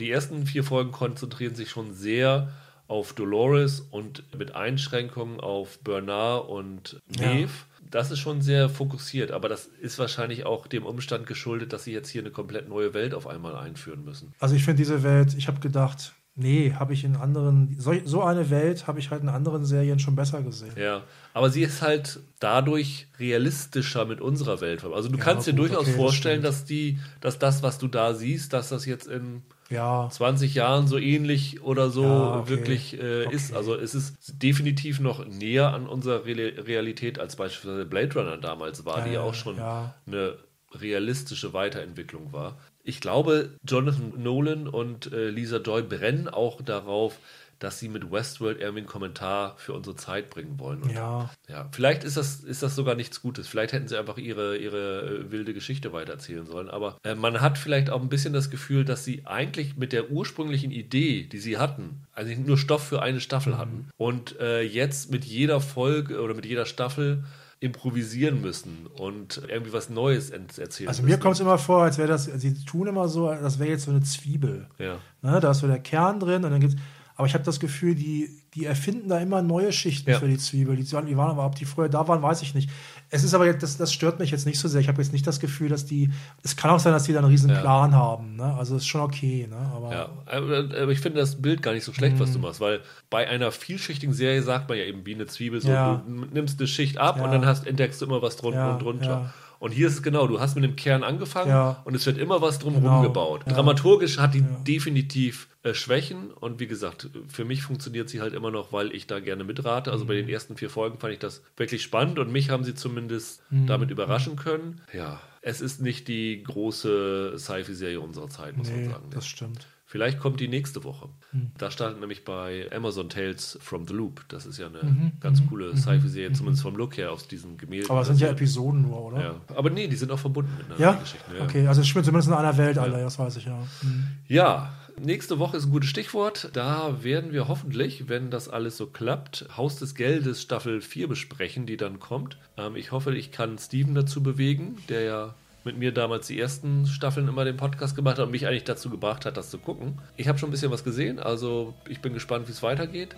die ersten vier Folgen konzentrieren sich schon sehr auf Dolores und mit Einschränkungen auf Bernard und Neve. Ja. Das ist schon sehr fokussiert, aber das ist wahrscheinlich auch dem Umstand geschuldet, dass sie jetzt hier eine komplett neue Welt auf einmal einführen müssen. Also ich finde diese Welt, ich habe gedacht, nee, habe ich in anderen, so, so eine Welt habe ich halt in anderen Serien schon besser gesehen. Ja, aber sie ist halt dadurch realistischer mit unserer Welt. Also du ja, kannst gut, dir durchaus okay, vorstellen, das dass die, dass das, was du da siehst, dass das jetzt in ja. zwanzig Jahren so ähnlich oder so ja, okay. wirklich äh, okay. ist. Also es ist definitiv noch näher an unserer Re- Realität als beispielsweise Blade Runner damals war, äh, die ja auch schon ja. eine realistische Weiterentwicklung war. Ich glaube, Jonathan Nolan und äh, Lisa Joy brennen auch darauf, dass sie mit Westworld irgendwie einen Kommentar für unsere Zeit bringen wollen. Und, ja. ja. Vielleicht ist das, ist das sogar nichts Gutes. Vielleicht hätten sie einfach ihre, ihre äh, wilde Geschichte weitererzählen sollen. Aber äh, man hat vielleicht auch ein bisschen das Gefühl, dass sie eigentlich mit der ursprünglichen Idee, die sie hatten, also nur Stoff für eine Staffel mhm. hatten und äh, jetzt mit jeder Folge oder mit jeder Staffel improvisieren müssen und irgendwie was Neues erzählen Also mir kommt es immer vor, als wäre das, sie tun immer so, das wäre jetzt so eine Zwiebel. Ja. Ne, da ist so der Kern drin und dann gibt es, Aber ich habe das Gefühl, die, die erfinden da immer neue Schichten, ja, für die Zwiebel. Die waren, die waren aber, ob die vorher da waren, weiß ich nicht. Es ist aber jetzt, das, das stört mich jetzt nicht so sehr. Ich habe jetzt nicht das Gefühl, dass die, es kann auch sein, dass die da einen riesen ja. Plan haben. Ne? Also ist schon okay. Ne? Aber, ja. aber ich finde das Bild gar nicht so schlecht, was du machst, weil bei einer vielschichtigen Serie sagt man ja eben wie eine Zwiebel, so, ja. du nimmst eine Schicht ab ja. und dann hast, entdeckst du immer was drunter ja. und drunter. Ja. Und hier ist es genau, du hast mit dem Kern angefangen ja. und es wird immer was drumherum genau. gebaut. Ja. Dramaturgisch hat die ja. definitiv äh, Schwächen und wie gesagt, für mich funktioniert sie halt immer noch, weil ich da gerne mitrate. Also mhm. bei den ersten vier Folgen fand ich das wirklich spannend und mich haben sie zumindest mhm. damit überraschen können. Ja, es ist nicht die große Sci-Fi-Serie unserer Zeit, muss nee, man sagen. Das stimmt. Vielleicht kommt die nächste Woche. Mhm. Da startet nämlich bei Amazon Tales from the Loop. Das ist ja eine mhm. ganz coole mhm. Sci-Fi-Serie, mhm. zumindest vom Look her, aus diesen Gemälden. Aber es sind ja Episoden nur, oder? Ja. Aber nee, die sind auch verbunden miteinander. Ja? Geschichten. Ja. Okay, also es spielt zumindest in einer Welt, ja. Alter, das weiß ich ja. Mhm. Ja, nächste Woche ist ein gutes Stichwort. Da werden wir hoffentlich, wenn das alles so klappt, Haus des Geldes Staffel vier besprechen, die dann kommt. Ähm, ich hoffe, ich kann Steven dazu bewegen, der ja mit mir damals die ersten Staffeln immer den Podcast gemacht hat und mich eigentlich dazu gebracht hat, das zu gucken. Ich habe schon ein bisschen was gesehen, also ich bin gespannt, wie es weitergeht.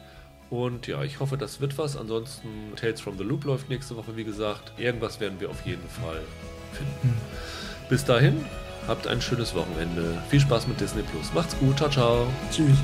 Und ja, ich hoffe, das wird was. Ansonsten Tales from the Loop läuft nächste Woche, wie gesagt. Irgendwas werden wir auf jeden Fall finden. Bis dahin, habt ein schönes Wochenende. Viel Spaß mit Disney Plus. Macht's gut, ciao, ciao. Tschüss.